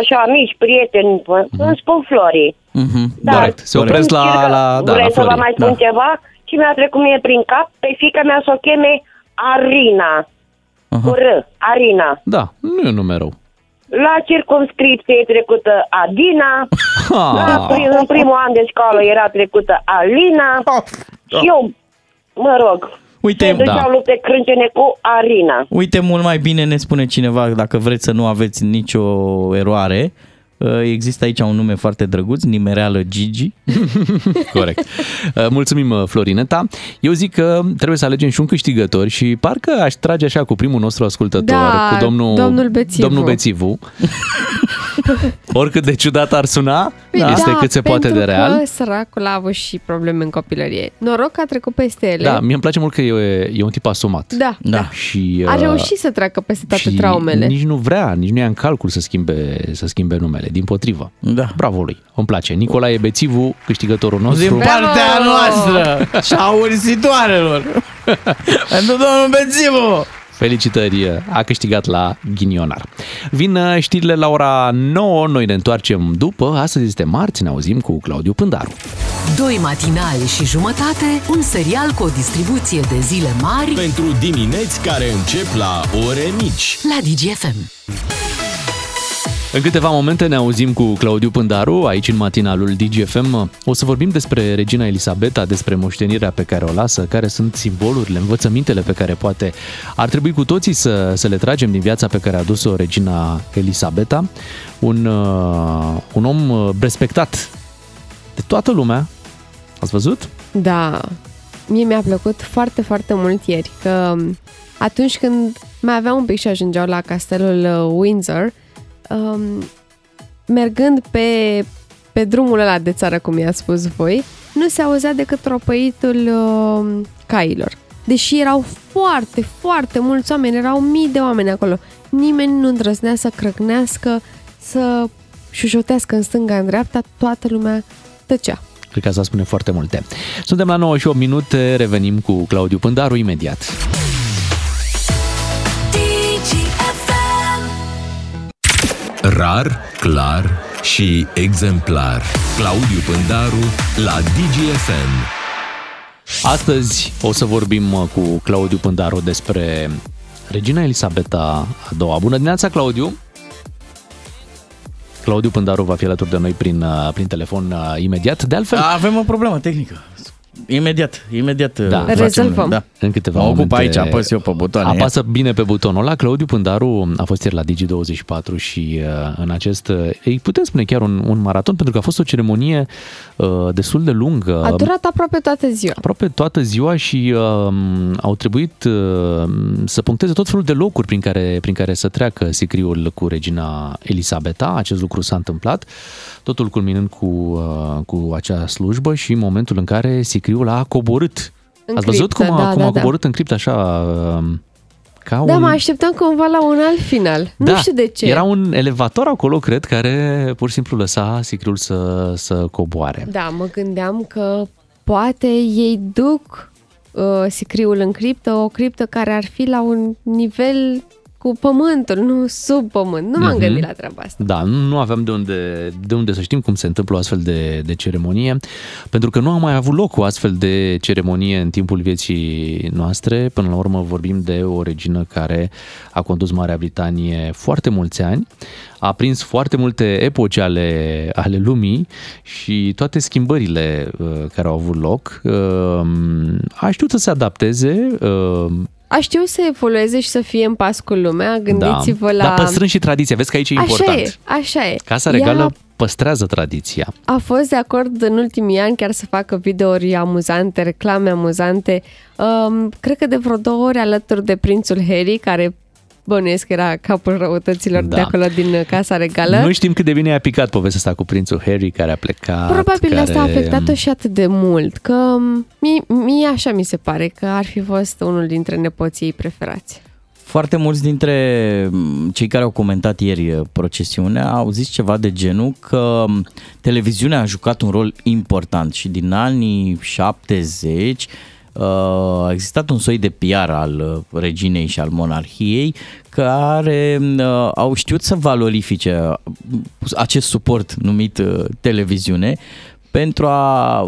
așa, mici, prieteni, uh-huh. îmi spun Flori. Uh-huh. Dar Corect. se opresc la, la, la, da, la Flori. Vreți să vă mai spun da. ceva? Și mi-a trecut mie prin cap, pe fiica mea s-o cheme Arina. Uh-huh. Cu R, Arina. Da, nu e nume rău. La circumscripție e trecută Adina, la prim, în primul an de școală era trecută Alina și eu, mă rog, Uite, se duceau da. lupte crâncene cu Arina. Uite, mult mai bine ne spune cineva, dacă vreți să nu aveți nicio eroare, există aici un nume foarte drăguț, nimereală Gigi. Corect. Mulțumim, Florineta. Eu zic că trebuie să alegem și un câștigător și parcă aș trage așa cu primul nostru ascultător, da, cu domnul, domnul Bețivu. Domnul Bețivu. Oricât de ciudat ar suna, da. este da, cât se poate de real. Pentru că săracul a avut și probleme în copilărie. Noroc că a trecut peste ele. Da, mie îmi place mult că e, e un tip asumat. Da. da. Și, a reușit să treacă peste toate traumele. Nici nu vrea, nici nu ia în calcul să schimbe, să schimbe numele. Din potrivă. Da. Bravo lui. Îmi place. Nicolae Bețivu, câștigătorul nostru. Din partea noastră și a ursitoarelor. Pentru domnul Bețivu. Felicitări, a câștigat la ghinionar. Vin știrile la ora nouă, noi ne întoarcem după. Astăzi este marți, ne auzim cu Claudiu Pândaru. Doi matinali și jumătate, un serial cu o distribuție de zile mari pentru dimineți care încep la ore mici. La Digi F M. În câteva momente ne auzim cu Claudiu Pândaru, aici în matinalul Digi F M. O să vorbim despre Regina Elisabeta, despre moștenirea pe care o lasă, care sunt simbolurile, învățămintele pe care poate ar trebui cu toții să, să le tragem din viața pe care a dus-o Regina Elisabeta. Un, uh, un om respectat de toată lumea. Ați văzut? Da, mie mi-a plăcut foarte, foarte mult ieri, că atunci când mai avea un pic și ajungeau la castelul Windsor, Um, mergând pe, pe drumul ăla de țară, cum i-a spus voi, nu se auzea decât tropăitul uh, cailor. Deși erau foarte, foarte mulți oameni, erau mii de oameni acolo. Nimeni nu îndrăznea să crăcnească, să șușotească în stânga, în dreapta, toată lumea tăcea. Cred că asta spune foarte multe. Suntem la nouă și opt minute, revenim cu Claudiu Pândaru imediat. Rar, clar și exemplar. Claudiu Pândaru la Digi F M. Astăzi o să vorbim cu Claudiu Pândaru despre Regina Elisabeta a doua. Bună dimineața, Claudiu! Claudiu Pândaru va fi alături de noi prin, prin telefon imediat. De altfel... Avem o problemă tehnică. Imediat, imediat. Da. Rezolvăm. Da. În câteva mă momente. Mă ocup aici, apăs eu pe butoane. Apasă bine pe butonul ăla. Claudiu Pândaru a fost ieri la Digi douăzeci și patru și uh, în acest, îi putem spune chiar un, un maraton, pentru că a fost o ceremonie uh, destul de lungă. A durat aproape toată ziua. Aproape toată ziua și uh, au trebuit uh, să puncteze tot felul de locuri prin care, prin care să treacă sicriul cu Regina Elisabeta. Acest lucru s-a întâmplat. Totul culminând cu, uh, cu acea slujbă și momentul în care sicriul a coborât. În Ați văzut criptă, cum, a, da, cum da, a coborât da. În criptă așa... Ca da, un... mă așteptam cumva la un alt final. Da, nu știu de ce. Era un elevator acolo, cred, care pur și simplu lăsa sicriul să, să coboare. Da, mă gândeam că poate ei duc uh, sicriul în criptă, o criptă care ar fi la un nivel... cu pământul, nu sub pământ. Nu m-am uh-huh. gândit la treaba asta. Da, nu aveam de unde, de unde să știm cum se întâmplă o astfel de, de ceremonie, pentru că nu a mai avut loc o astfel de ceremonie în timpul vieții noastre. Până la urmă vorbim de o regină care a condus Marea Britanie foarte mulți ani, a prins foarte multe epoci ale, ale lumii și toate schimbările uh, care au avut loc uh, a știut să se adapteze uh, A știu să evolueze și să fie în pas cu lumea, gândiți-vă da, la... Dar păstrând și tradiția, vezi că aici e așa important. Așa e, așa e. Casa Regală Ea păstrează tradiția. A fost de acord în ultimii ani chiar să facă videouri amuzante, reclame amuzante, um, cred că de vreo două ori alături de Prințul Harry, care... bănuiesc că era capul răutăților da. de acolo din Casa Regală. Nu știm cât de bine a picat povestea asta cu Prințul Harry care a plecat. Probabil care... asta a afectat-o și atât de mult, că mie, mie așa mi se pare că ar fi fost unul dintre nepoții ei preferați. Foarte mulți dintre cei care au comentat ieri procesiunea au zis ceva de genul că televiziunea a jucat un rol important și din anii șaptezeci a existat un soi de P R al reginei și al monarhiei care au știut să valorifice acest suport numit televiziune pentru a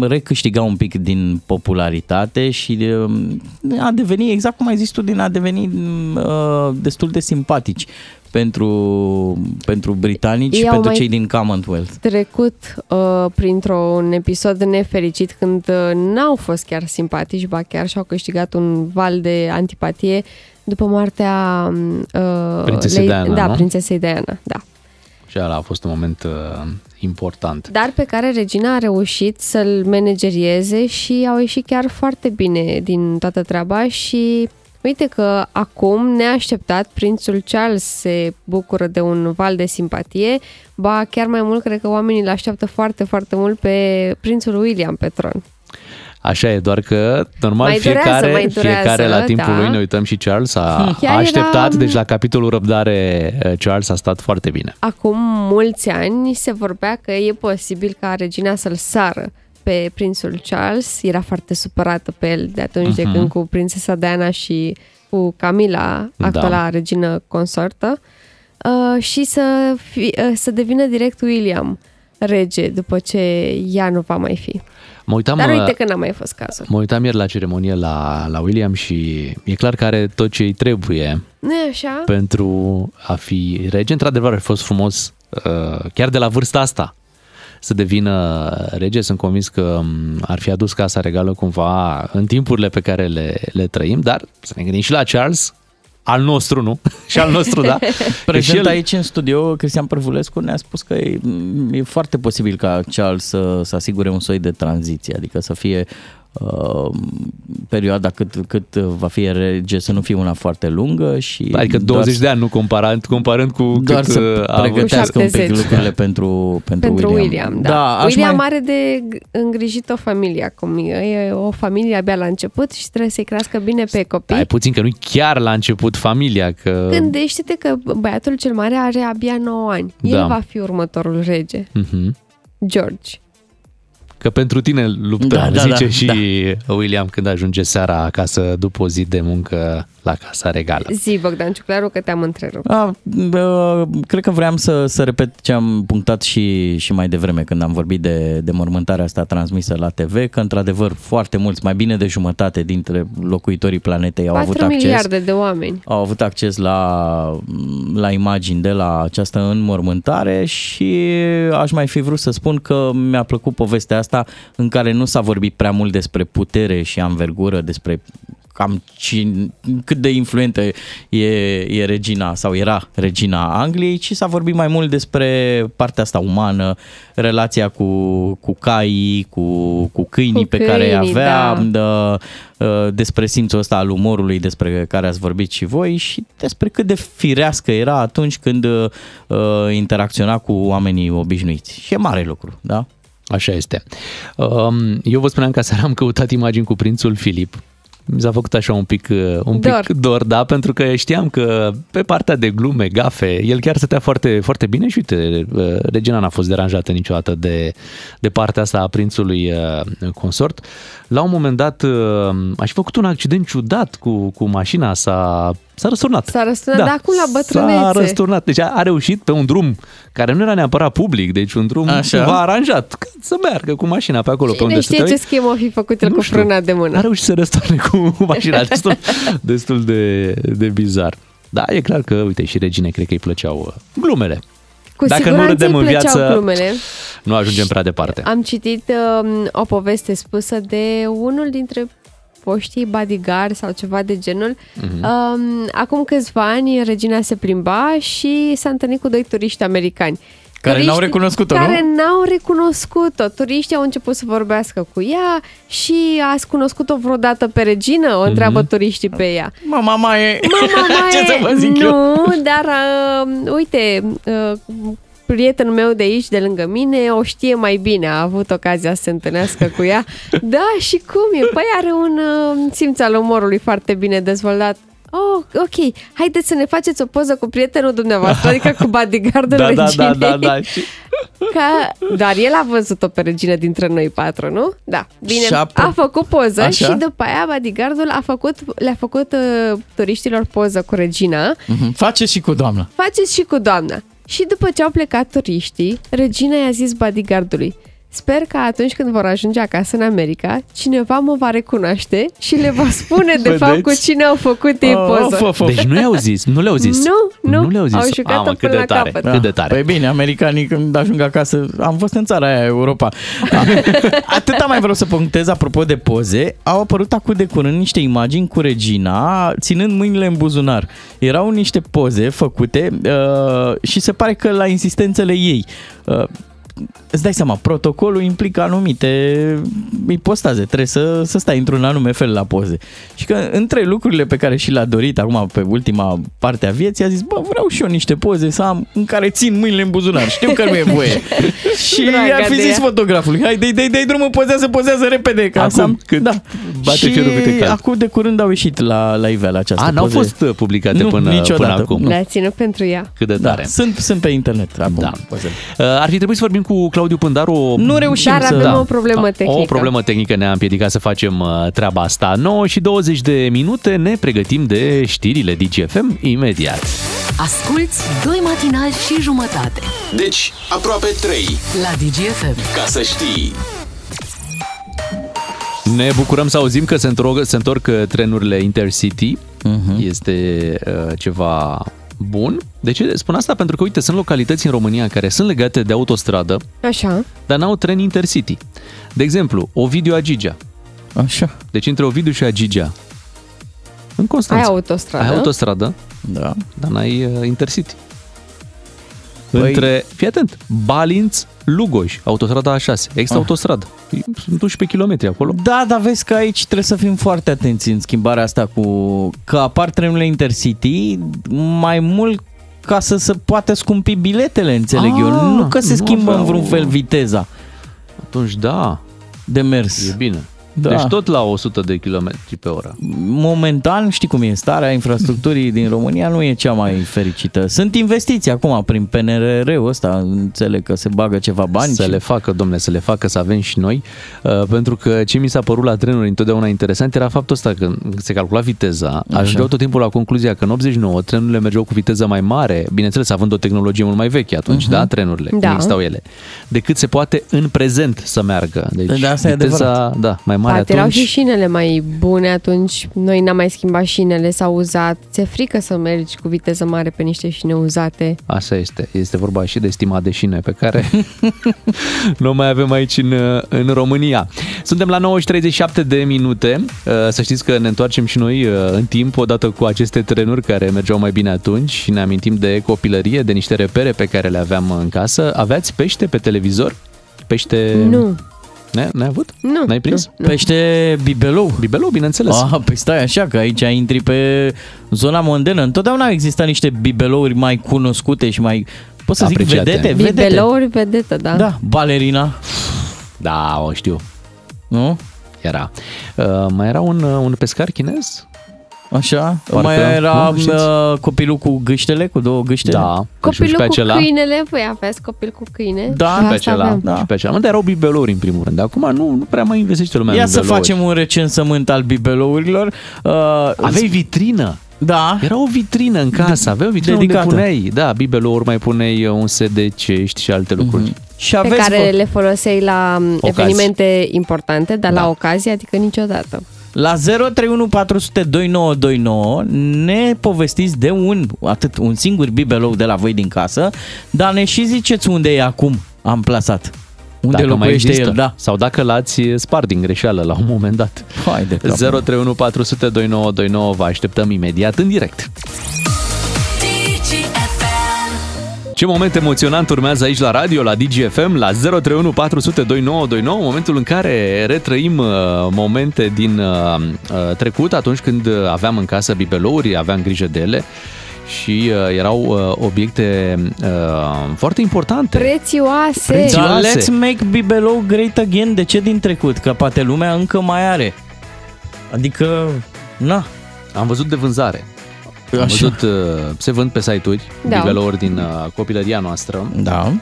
recâștiga un pic din popularitate și a deveni, exact cum ai zis tu, din a deveni destul de simpatici pentru, pentru britanici și pentru cei din Commonwealth. Trecut uh, printr-un episod nefericit când uh, n-au fost chiar simpatici, ba chiar și-au câștigat un val de antipatie după moartea uh, prințesei Diana. Da, prințesei Diana, da. Și ăla a fost un moment uh, important. Dar pe care regina a reușit să-l managerieze și au ieșit chiar foarte bine din toată treaba și... Uite că acum, neașteptat, prințul Charles se bucură de un val de simpatie, ba chiar mai mult, cred că oamenii îl așteaptă foarte, foarte mult pe prințul William pe tron. Așa e, doar că, normal, mai fiecare, durează, durează, fiecare la timpul da. lui, ne uităm și Charles a, a așteptat, era... deci la capitolul răbdare Charles a stat foarte bine. Acum mulți ani se vorbea că e posibil ca regina să-l sară pe prințul Charles, era foarte supărată pe el de atunci uh-huh. de când cu prințesa Diana și cu Camila, actuala da. regină consortă, uh, și să, fi, uh, să devină direct William rege după ce ea nu va mai fi. Mă uitam, Dar uite că n-a mai fost cazul. Mă uitam ieri la ceremonie la, la William și e clar că are tot ce îi trebuie nu-i așa? pentru a fi rege. Într-adevăr a fost frumos uh, chiar de la vârsta asta să devină rege. Sunt convins că ar fi adus Casa Regală cumva în timpurile pe care le, le trăim, dar să ne gândim și la Charles, al nostru, nu? Și al nostru, da? Prezent el... aici în studio, Cristian Părvulescu ne-a spus că e, e foarte posibil ca Charles să, să asigure un soi de tranziție, adică să fie uh, perioada cât, cât va fi rege, să nu fie una foarte lungă. Și adică douăzeci de ani, nu comparând, comparând cu doar cât să pregătească un pic lucrurile pentru, pentru, pentru William. William, da. Da, William mai... are de îngrijit o familie acum. E o familie abia la început și trebuie să-i crească bine pe copii. Ai puțin că nu-i chiar la început familia. Că... Gândește-te că băiatul cel mare are abia nouă ani. El da. va fi următorul rege. Uh-huh. George. Că pentru tine luptăm, da, da, zice da, și da. William când ajunge seara acasă după o zi de muncă la Casa Regală. Zi, Bogdan Ciuclaru, că te-am întrerupt. A, cred că vreau să, să repet ce am punctat și, și mai devreme când am vorbit de, de mormântarea asta transmisă la te ve, că într-adevăr foarte mulți, mai bine de jumătate dintre locuitorii planetei au avut acces. patru miliarde de oameni. Au avut acces la, la imagini de la această înmormântare și aș mai fi vrut să spun că mi-a plăcut povestea asta în care nu s-a vorbit prea mult despre putere și anvergură, despre cam cine, cât de influentă e, e regina sau era regina Angliei, ci s-a vorbit mai mult despre partea asta umană, relația cu, cu caii, cu, cu câinii cu pe câinii, care îi avea, da. de, despre simțul ăsta al umorului despre care ați vorbit și voi și despre cât de firească era atunci când uh, interacționa cu oamenii obișnuiți. Și e mare lucru, da? Așa este. Eu vă spuneam că seara am căutat imagini cu prințul Filip. Mi s-a făcut așa un pic un pic dor. dor, da, pentru că știam că pe partea de glume, gafe, el chiar stătea foarte, foarte bine și uite, regina n-a fost deranjată niciodată de, de partea asta a prințului consort. La un moment dat a și făcut un accident ciudat cu, cu mașina, s-a, s-a răsturnat. S-a răsturnat, da. Dar acum la bătrânețe. S-a răsturnat, deci a, a reușit pe un drum care nu era neapărat public, deci un drum cumva aranjat, să meargă cu mașina pe acolo. Cine pe unde știe ce schemă a fi făcut el nu cu știu, frâna de mână. A reușit să răsturne cu cu mașina, destul, destul de, de bizar. Da, e clar că, uite, și regine cred că îi plăceau glumele. Cu Dacă siguranță nu râdem în viață, glumele. Nu ajungem prea departe. Am citit um, o poveste spusă de unul dintre poștii bodyguard sau ceva de genul. Uh-huh. Um, acum câțiva ani, regina se plimba și s-a întâlnit cu doi turiști americani. Care turiști, n-au recunoscut-o, care nu? n-au recunoscut-o. Turiștii au început să vorbească cu ea și ați cunoscut-o vreodată pe regină? O întreabă mm-hmm. turiștii pe ea. Mama mai e... Mama mai Ce să vă zic Nu, eu? dar uh, uite, uh, prietenul meu de aici, de lângă mine, o știe mai bine. A avut ocazia să se întâlnească cu ea. Da, și cum e? Păi are un uh, simț al umorului foarte bine dezvoltat. Oh, ok, haideți să ne faceți o poză cu prietenul dumneavoastră, adică cu bodyguardul da, reginei. Da, da, da, da. Ca... Dar el a văzut-o pe regină dintre noi patru, nu? Da, bine, Șapte. a făcut poză Așa? și după aia bodyguardul a făcut, le-a făcut uh, turiștilor poză cu regina. Mm-hmm. Faceți și cu doamna. Faceți și cu doamna. Și după ce au plecat turiștii, regina i-a zis bodyguardului: sper că atunci când vor ajunge acasă în America, cineva mă va recunoaște și le va spune de fapt cu cine au făcut ei poză. Deci nu i-au zis, nu le-au zis. Nu, nu, nu le-au zis. Au jucat-o până la tare, capăt. Da. Cât de tare. Păi bine, americanii când ajung acasă, am fost în țara aia, Europa. Atâta mai vreau să punctez, apropo de poze, au apărut acum de curând niște imagini cu regina, ținând mâinile în buzunar. Erau niște poze făcute uh, și se pare că la insistențele ei... Uh, Îți dai seama, protocolul implică anumite ipostaze, trebuie să, să stai într-un anume fel la poze. Și că între lucrurile pe care și le-a dorit acum pe ultima parte a vieții, a zis, bă, vreau și eu niște poze să am în care țin mâinile în buzunar, știu că nu e voie. Și ar fi zis fotografului, hai, dă-i, dă-i, dă-i drumul, pozează, pozează repede. Ca acum am... cât da. bate și fierul câte cal. Acum de curând au ieșit la, la iveală această a, poze. A, n-au fost publicate nu, până, până acum. Nu. Le-a ținut pentru ea. Cât de tare. Da, sunt, sunt pe internet acum da. pozele. Ar fi trebuit să vorbim cu Claudiu Pândaru. Nu reușim Dar să... avem da. o problemă tehnică. O problemă tehnică ne-a împiedicat să facem treaba asta. nouă și douăzeci de minute, ne pregătim de știrile Digi F M imediat. Asculți doi matinali și jumătate. Deci, aproape trei. La Digi F M. Ca să știi... Ne bucurăm să auzim că se întorc, se întorc trenurile Intercity. Uh-huh. Este uh, ceva... Bun. De ce spun asta? Pentru că, uite, sunt localități în România care sunt legate de autostradă, Așa. dar n-au tren intercity. De exemplu, Ovidiu-Agigea. Așa. Deci între Ovidiu și Agigea, în Constanța, ai autostradă. Ai autostradă, da. dar n-ai uh, intercity. Băi... Între, fii atent, Balinț-Lugoj, autostrada A șase, există autostradă. Sunt unsprezece kilometri acolo. Da, dar vezi că aici trebuie să fim foarte atenți în schimbarea asta cu... Că apar trenurile Intercity mai mult ca să se poată scumpi biletele, înțeleg ah, eu. Nu că se schimbă în vreun fel viteza. Atunci da. De mers. E bine. Da. Deci tot la o sută de kilometri pe oră. Momentan, știi cum e, starea infrastructurii din România nu e cea mai fericită. Sunt investiții acum prin P N R R-ul ăsta, înțeleg că se bagă ceva bani. Să și... le facă, domne, să le facă, să avem și noi. Uh, pentru că ce mi s-a părut la trenuri întotdeauna interesant era faptul ăsta, că se calcula viteza, ajungeau tot timpul la concluzia că în optzeci și nouă trenurile mergeau cu viteză mai mare, bineînțeles având o tehnologie mult mai veche atunci, uh-huh. da, trenurile, da. Cum existau ele, decât se poate în prezent să meargă. Deci da, asta viteza, e da, mai mare. Poate atunci... erau și șinele mai bune atunci, noi n-am mai schimbat șinele, s-au uzat, ți-e frică să mergi cu viteză mare pe niște șine uzate. Așa este, este vorba și de stima de șine pe care nu mai avem aici în, în România. Suntem la nouă și treizeci și șapte de minute, să știți că ne întoarcem și noi în timp, odată cu aceste trenuri care mergeau mai bine atunci și ne amintim de copilărie, de niște repere pe care le aveam în casă. Aveați pește pe televizor? Pește... Nu. Ne, n-ai avut? Nu. N-ai prins? Nu, nu. Pește bibelou. Bibelou, bineînțeles. Ah, păi stai așa, că aici intri pe zona mondenă. Întotdeauna au existat niște bibelouri mai cunoscute și mai, pot să apreciate. Zic, vedete. vedete. Bibelouri, vedetă, da. Da, balerina. Da, o știu. Nu? Era. Uh, mai era un, un pescar chinez? Așa, Parcă, mai era nu, copilul cu gâștele, cu două gâștele. Da. Copilul cu acela. Câinele, păi aveți copil cu câine. Da, și pe acela, da. Și pe acela. Dar erau bibelouri în primul rând, acum nu, nu prea mai investește lumea. Ia în să bibelouri. Facem un recensământ al bibelourilor. Uh, Aveai vitrină. Da. Era o vitrină în casă, aveai o vitrină dedicată. Unde puneai, da, bibelouri, mai puneai un set de cești și alte lucruri. Mm-hmm. Și pe care fo- le foloseai la ocazi. Evenimente importante, dar da. La ocazie, adică niciodată. La zero trei unu patru zero zero doi nouă doi nouă ne povestiți de un, atât, un singur bibelou de la voi din casă, dar ne și ziceți unde e acum amplasat. Unde dacă locuiește există, el, da. Sau dacă l-ați spart din greșeală la un moment dat. Hai de zero trei unu patru zero zero doi nouă doi nouă vă așteptăm imediat în direct. Ce moment emoționant urmează aici la radio, la Digi F M, la zero trei unu patru zero zero doi nouă doi nouă, momentul în care retrăim uh, momente din uh, trecut, atunci când aveam în casă bibelouri, aveam grijă de ele și uh, erau uh, obiecte uh, foarte importante. Prețioase! Prețioase. Da, let's make bibelou great again, de ce din trecut? Că poate lumea încă mai are. Adică, na. Am văzut de vânzare. Am văzut, se vând pe site-uri, da. Bibelouri din copilăria noastră. Da.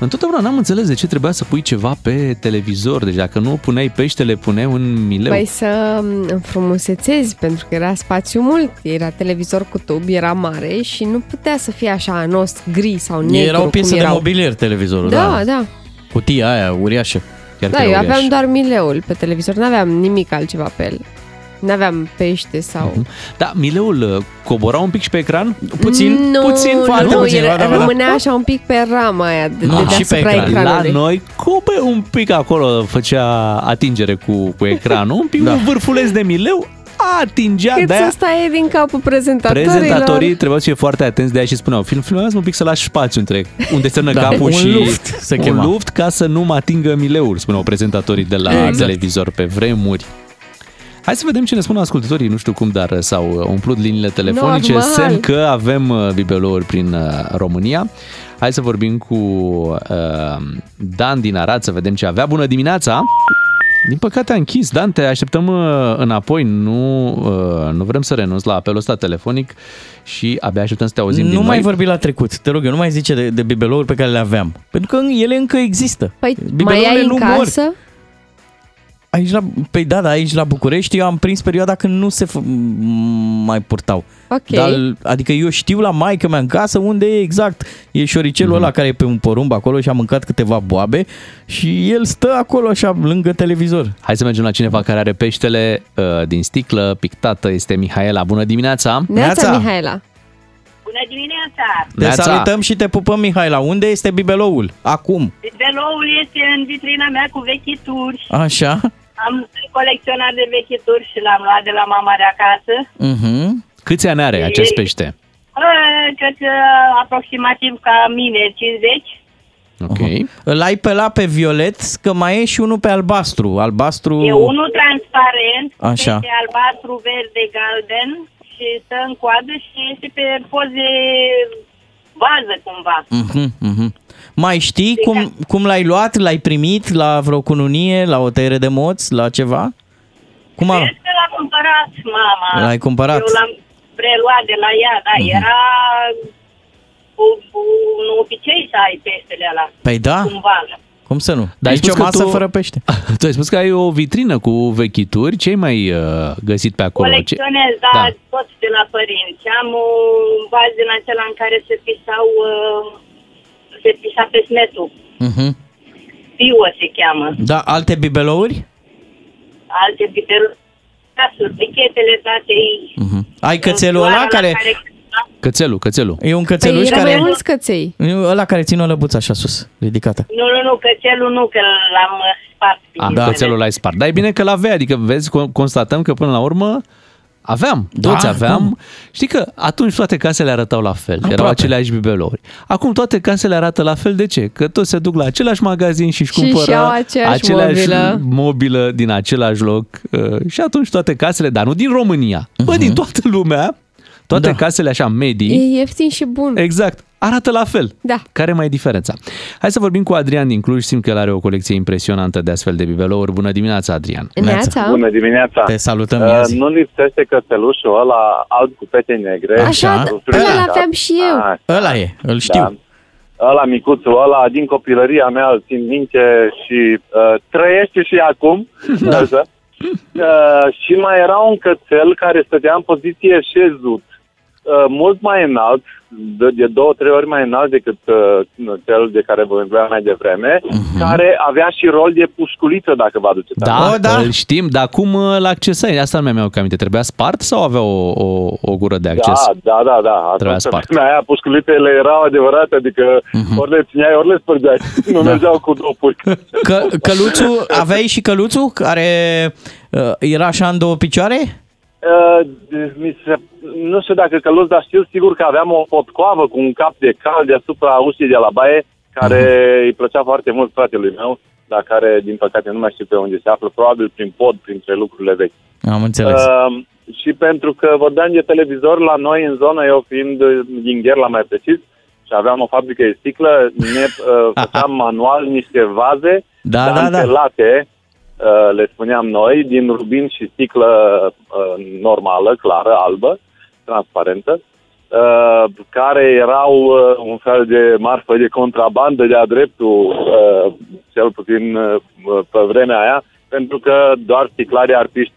Întotdeauna n-am înțeles de ce trebuia să pui ceva pe televizor. Deci dacă nu puneai peștele, puneai un mileu. Păi să înfrumusețezi, pentru că era spațiu mult. Era televizor cu tub, era mare și nu putea să fie așa anos, gri sau negru. Era o piesă de mobilier televizorul. Da, da, da. Cutia aia, uriașă. Chiar da, eu uriaș. Aveam doar mileul pe televizor, n-aveam nimic altceva pe el. N-aveam pește sau... Da, mileul cobora un pic și pe ecran? Puțin, nu, puțin, foarte nu, puțin. Nu, rămânea așa un pic pe rama aia de, no, de deasupra ecranului. La noi, cope un pic acolo făcea atingere cu, cu ecranul, un pic da. Un vârfuleț de mileu atingea cât de aia. Cât să stai din capul prezentatorilor. Prezentatorii trebuiau să fie foarte atenți de aia și spuneau, film, filmează un pic să lași spațiu între unde se termină da, capul și luft, se un chema. Luft ca să nu mă atingă mileul, spuneau prezentatorii de la exact. Televizor pe vremuri. Hai să vedem ce ne spun ascultătorii, nu știu cum, dar s-au umplut liniile telefonice, normal. Semn că avem bibelouri prin România. Hai să vorbim cu uh, Dan din Arad, să vedem ce avea. Bună dimineața! Din păcate a închis. Dan, te așteptăm înapoi, nu, uh, nu vrem să renunți la apelul ăsta telefonic și abia așteptăm să te auzim nu din mai noi. Nu mai vorbi la trecut, te rog eu, nu mai zice de, de bibelouri pe care le aveam, pentru că ele încă există. Păi bibelouri mai ai în casă? Mor. Aici la, păi da, da, aici la București eu am prins perioada când nu se f- mai purtau. Okay. Dar, adică eu știu la maică-mea în casă unde e exact. E șoricelul mm-hmm. ăla care e pe un porumb acolo și a mâncat câteva boabe și el stă acolo așa lângă televizor. Hai să mergem la cineva care are peștele uh, din sticlă pictată. Este Mihaela. Bună dimineața! Neața, Mihaela! Bună dimineața! Te Neața. Salutăm și te pupăm, Mihaela. Unde este bibeloul? Acum. Bibeloul este în vitrina mea cu vechituri. Așa. Am colecționat de vechituri și l-am luat de la mama de acasă. Uh-huh. Câți ani are acest pește? Cred că aproximativ ca mine, cincizeci. Ok. Uh-huh. Îl ai pe la pe violet, că mai e și unul pe albastru. Albastru... E unul transparent, așa. Pește albastru, verde, galben. Și stă în coadă și este pe poze bază, cumva. Uh-huh, uh-huh. Mai știi cum, cum l-ai luat? L-ai primit la vreo cununie, la o tăiere de moți, la ceva? Cum a... Că l-a cumpărat mama. L-ai cumpărat? Eu l-am preluat de la ea, da, uh-huh. Era un obicei să ai peștele ăla. Păi da? Cumva. Cum să nu? Dar aici o masă tu... fără pește. Tu ai spus că ai o vitrină cu vechituri. Ce ai mai uh, găsit pe acolo? Colecționez, da, da, tot de la părinți. Am un vas din acela în care se pisau uh, se pisa pe smetul. Uh-huh. Pio se cheamă. Da, alte bibelouri? Alte bibelouri. Casuri, bichetele, datei. Uh-huh. Ai cățelul ăla care... care... Cățelul, cățelul. E un cățeluș păi care... Păi mulți căței. Ăla care ține o lăbuță așa sus, ridicată. Nu, nu, nu, cățelul nu, că l-am spart. Ah, da, cățelul l-ai spart. Dar e bine că l-avea, adică vezi, constatăm că până la urmă aveam, toți da, aveam. Cum? Știi că atunci toate casele arătau la fel, aproape. Erau aceleași bibelouri. Acum toate casele arată la fel, de ce? Că toți se duc la același magazin și-și și cumpără aceleași mobilă. mobilă din același loc. Și atunci toate casele, dar nu din România, uh-huh. Bă, din toată lumea. Toate da. Casele așa medii. E ieftin și bun. Exact. Arată la fel. Da. Care mai e diferența? Hai să vorbim cu Adrian din Cluj. Simt că el are o colecție impresionantă de astfel de bibelouri. Bună dimineața, Adrian. Neața. Bună dimineața. Te salutăm. Uh, nu lipsește cățelușul ăla alb cu pete negre. Așa, ăla aveam și eu. Ăla e, îl știu. Da. Ăla micuțul ăla, din copilăria mea, îl țin minte și uh, trăiește și acum. Da. Așa. Uh, și mai era un cățel care stătea în poziție șezut. Mult mai înalt, de două, trei ori mai înalt decât uh, cel de care vorbeam mai devreme, uh-huh. Care avea și rol de pușculiță, dacă vă aduceți. Da, da, îl știm, dar cum îl accesai? Asta nu mi-am aminte. Trebuia spart sau avea o, o, o gură de acces? Da, da, da. da. Trebuia spart. Aia, pușculițele erau adevărate, adică uh-huh. Ori le țineai, ori le spărgeai. Nu da. Mergeau cu două puști. Că, căluțul, aveai și căluțul care uh, era așa în două picioare? Uh, mi se, nu știu dacă căluț, dar știu sigur că aveam o potcoavă cu un cap de cal deasupra ușii de la baie, care uh-huh. Îi plăcea foarte mult fratelui meu, dar care, din păcate, nu mai știu pe unde se află, probabil prin pod, printre lucrurile vechi. Am înțeles. Uh, și pentru că vorbeam de televizor la noi în zonă, eu fiind din Gherla mai precis, și aveam o fabrică de sticlă, ne uh, făceam manual niște vaze da, da, da. late. Le spuneam noi, din rubin și sticlă uh, normală, clară, albă, transparentă, uh, care erau uh, un fel de marfă de contrabandă de-a dreptul, uh, cel puțin uh, pe vremea aia, pentru că doar sticlarii artiști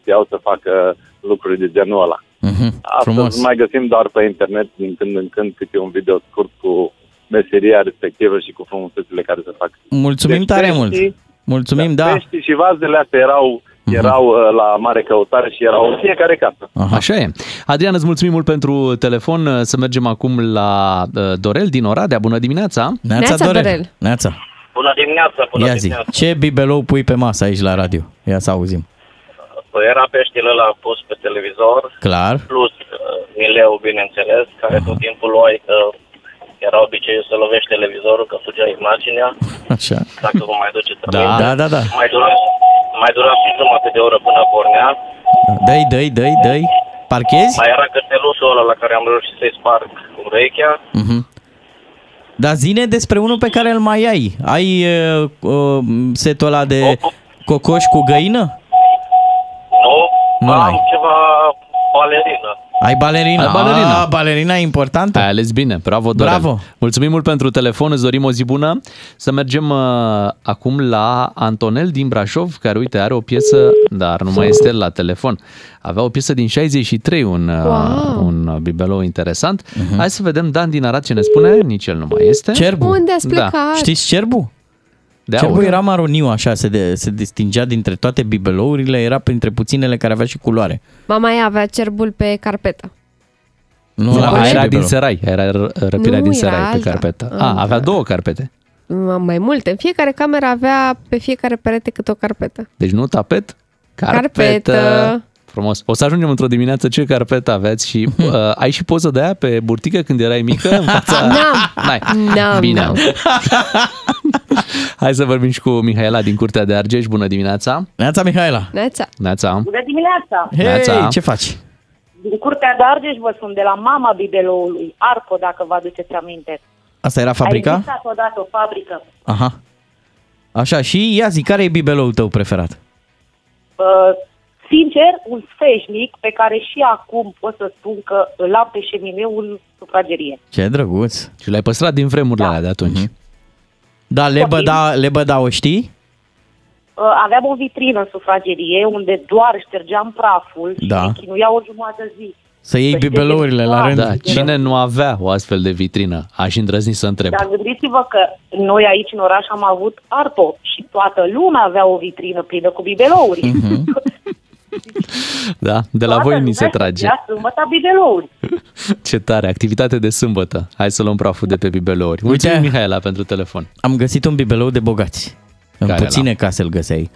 știau să facă lucruri de genul ăla. Mm-hmm, frumos. Astăzi mai găsim doar pe internet, din când în când, câte un video scurt cu meseria respectivă și cu frumusețile care se fac. Mulțumim deci, tare mult! Mulțumim, da. da. Peștii și vazele astea erau, erau uh-huh. la mare căutare și erau în fiecare casă. Aha. Așa e. Adrian, îți mulțumim mult pentru telefon. Să mergem acum la Dorel din Oradea. Bună dimineața! Neața, Dorel! Dorel. Neața. Bună dimineața! Bună Ia dimineața! Zi. Ce bibelou pui pe masă aici la radio? Ia să auzim. Păi era peștile ăla pus pe televizor. Clar. Plus mileu, bineînțeles, care uh-huh. tot timpul luai... Uh, Era obiceiul să lovești televizorul, că fugea imaginea. Așa. Dacă vă mai duceți da, da, da, da. Mai dura, mai dura și jumătate de oră până pornea. Dă-i, dă-i, dă-i, dă-i. Parchezi? Mai era cățelușul ăla la care am reușit să-i sparg urechea. Uh-huh. Dar zine despre unul pe care îl mai ai. Ai uh, uh, setul ăla de oh. cocoș cu găină? Nu, nu am ai. Ceva balerină. Ai balerina. Ai balerina. A, balerina e importantă. Ai ales bine. Bravo, Dorel. Bravo. Mulțumim mult pentru telefon. Îți dorim o zi bună. Să mergem uh, acum la Antonel din Brașov, care, uite, are o piesă, dar nu mai este la telefon. Avea o piesă din șaizeci și trei, un, wow. un bibelou interesant. Uh-huh. Hai să vedem Dan din Arad ce ne spune. Nici el nu mai este. Cerbu. Unde ați plecat? Da. Știți cerbul? De cerbul aur. Era maroniu, așa, se, de, se distingea dintre toate bibelourile, era printre puținele care avea și culoare. Mama ea avea cerbul pe carpetă. Nu, era, era, era din serai, era răpirea nu, din serai pe alta. Carpetă. A, ah, avea două carpete. Mai multe, în fiecare cameră avea pe fiecare perete câte o carpetă. Deci nu tapet, carpetă. carpetă. Frumos. O să ajungem într-o dimineață ce carpetă aveți și uh, ai și poză de aia pe burtică când erai mică în fața... Nu, nu, nu. Hai să vorbim și cu Mihaela din Curtea de Argeș. Bună dimineața! Neața, Mihaela! Neața! Neața! Bună dimineața! Hei, Neața. Ce faci? Din Curtea de Argeș vă sunt de la mama bibeloului, Arco, dacă vă aduceți aminte. Asta era fabrica? Ai visat odată o fabrică. Aha. Așa, și ia zi, care e bibeloul tău preferat? Uh, Sincer, un sfeșnic pe care și acum pot să spun că îl am pe șemineu în sufragerie. Ce drăguț! Și l-ai păstrat din vremurile da. alea de atunci. Mm-hmm. Da, lebăda, lebăda o știi? Aveam o vitrină în sufragerie unde doar ștergeam praful și da. chinuia o jumătate zi. Să iei bibelourile la rând. Da, cine nu avea o astfel de vitrină? Aș îndrăzni să întreb. Dar gândiți-vă că noi aici în oraș am avut Arto și toată lumea avea o vitrină plină cu bibelouri. Mm-hmm. Da, de la voi mi se trage. Da, sâmbăta bibelouri. Ce tare, activitate de sâmbătă. Hai să luăm praful de pe bibelouri. Mulțumim, Mihaela, pentru telefon. Am găsit un bibelou de bogați. În care puține l-am? case îl găseai.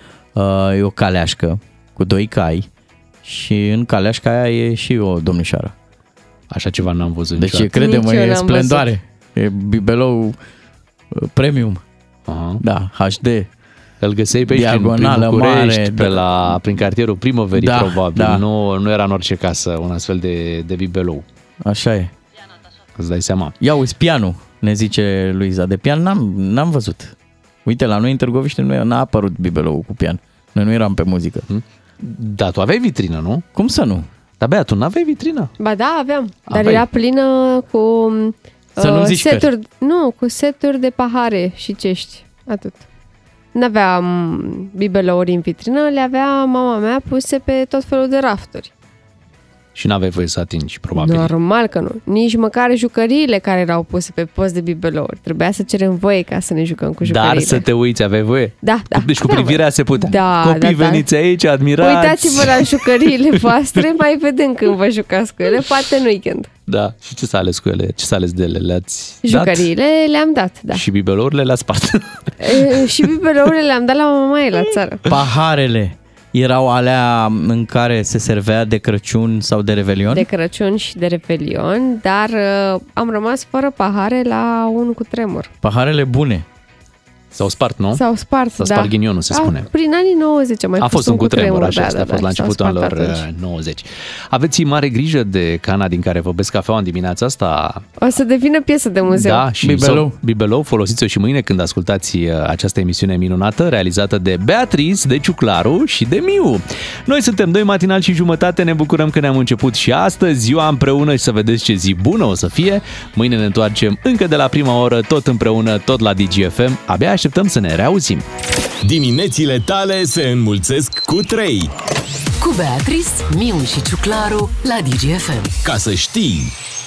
E o caleașcă cu doi cai și în caleașca aia e și o domnișoară. Așa ceva n-am văzut deci, niciodată. Deci, crede-mă, Nici e splendoare. Văzut. E bibelou premium. Aha. Da, H D. Îl găseai pe aici prin București, mare, pe la, prin cartierul Primăverii, da, probabil. Da. Nu, nu era în orice casă un astfel de, de bibelou. Așa e. Îți dai seama. Ia uite, pianul, ne zice Luiza. De pian n-am, n-am văzut. Uite, la noi în Târgoviște nu n-a apărut bibelou cu pian. Noi nu eram pe muzică. Hmm? Da, tu aveai vitrină, nu? Cum să nu? Dar Bea, tu n-aveai vitrină? Ba da, aveam. Dar aveai. Era plină cu uh, seturi, nu, cu seturi de pahare și cești. Atât. N-aveam bibelouri în vitrină, le avea mama mea puse pe tot felul de rafturi. Și n-aveai voie să atingi, probabil. Normal că nu. Nici măcar jucăriile care erau puse pe post de bibelouri. Trebuia să cerem voie ca să ne jucăm cu jucăriile. Dar să te uiți, aveai voie? Da, da. Deci cu privirea se putea. Da, Copii, da, veniți da. aici, admirați. Uitați-vă la jucăriile voastre, mai vedem când vă jucați cu ele, poate în weekend. Da. Și ce s-a ales cu ele? Ce s-a ales de ele? Le-ați Jucăriile dat? le-am dat, da. Și bibelourile le-ați spart. E, și bibelourile le-am dat la mama ei la țară. Paharele. Erau alea în care se servea de Crăciun sau de Revelion? De Crăciun și de Revelion, dar uh, am rămas fără pahare la un cutremur. Paharele bune. S-au spart, nu? S-au spart, S-a da. spart ghinionul, se a, spune. Prin anii nouăzeci a mai a fost un cutremur, cutremur așa, da, da, a fost da, la începutul anilor atunci. nouăzeci. Aveți mare grijă de cana din care vă bezi cafeaua în dimineața asta. O să devină piesă de muzeu. Da, și bibelou. Bibelou, folosiți-o și mâine când ascultați această emisiune minunată, realizată de Beatrice, de Ciuclaru și de Miu. Noi suntem doi matinal și jumătate, ne bucurăm că ne-am început și astăzi ziua împreună și să vedeți ce zi bună o să fie. Mâine ne întoarcem încă de la prima oră, tot împreună, tot la Digi F M. Abia așteptăm să ne reauzim. Diminețile tale se înmulțesc cu trei. Cu Beatrice, Miu și Ciuclaru la Digi F M. Ca să știi...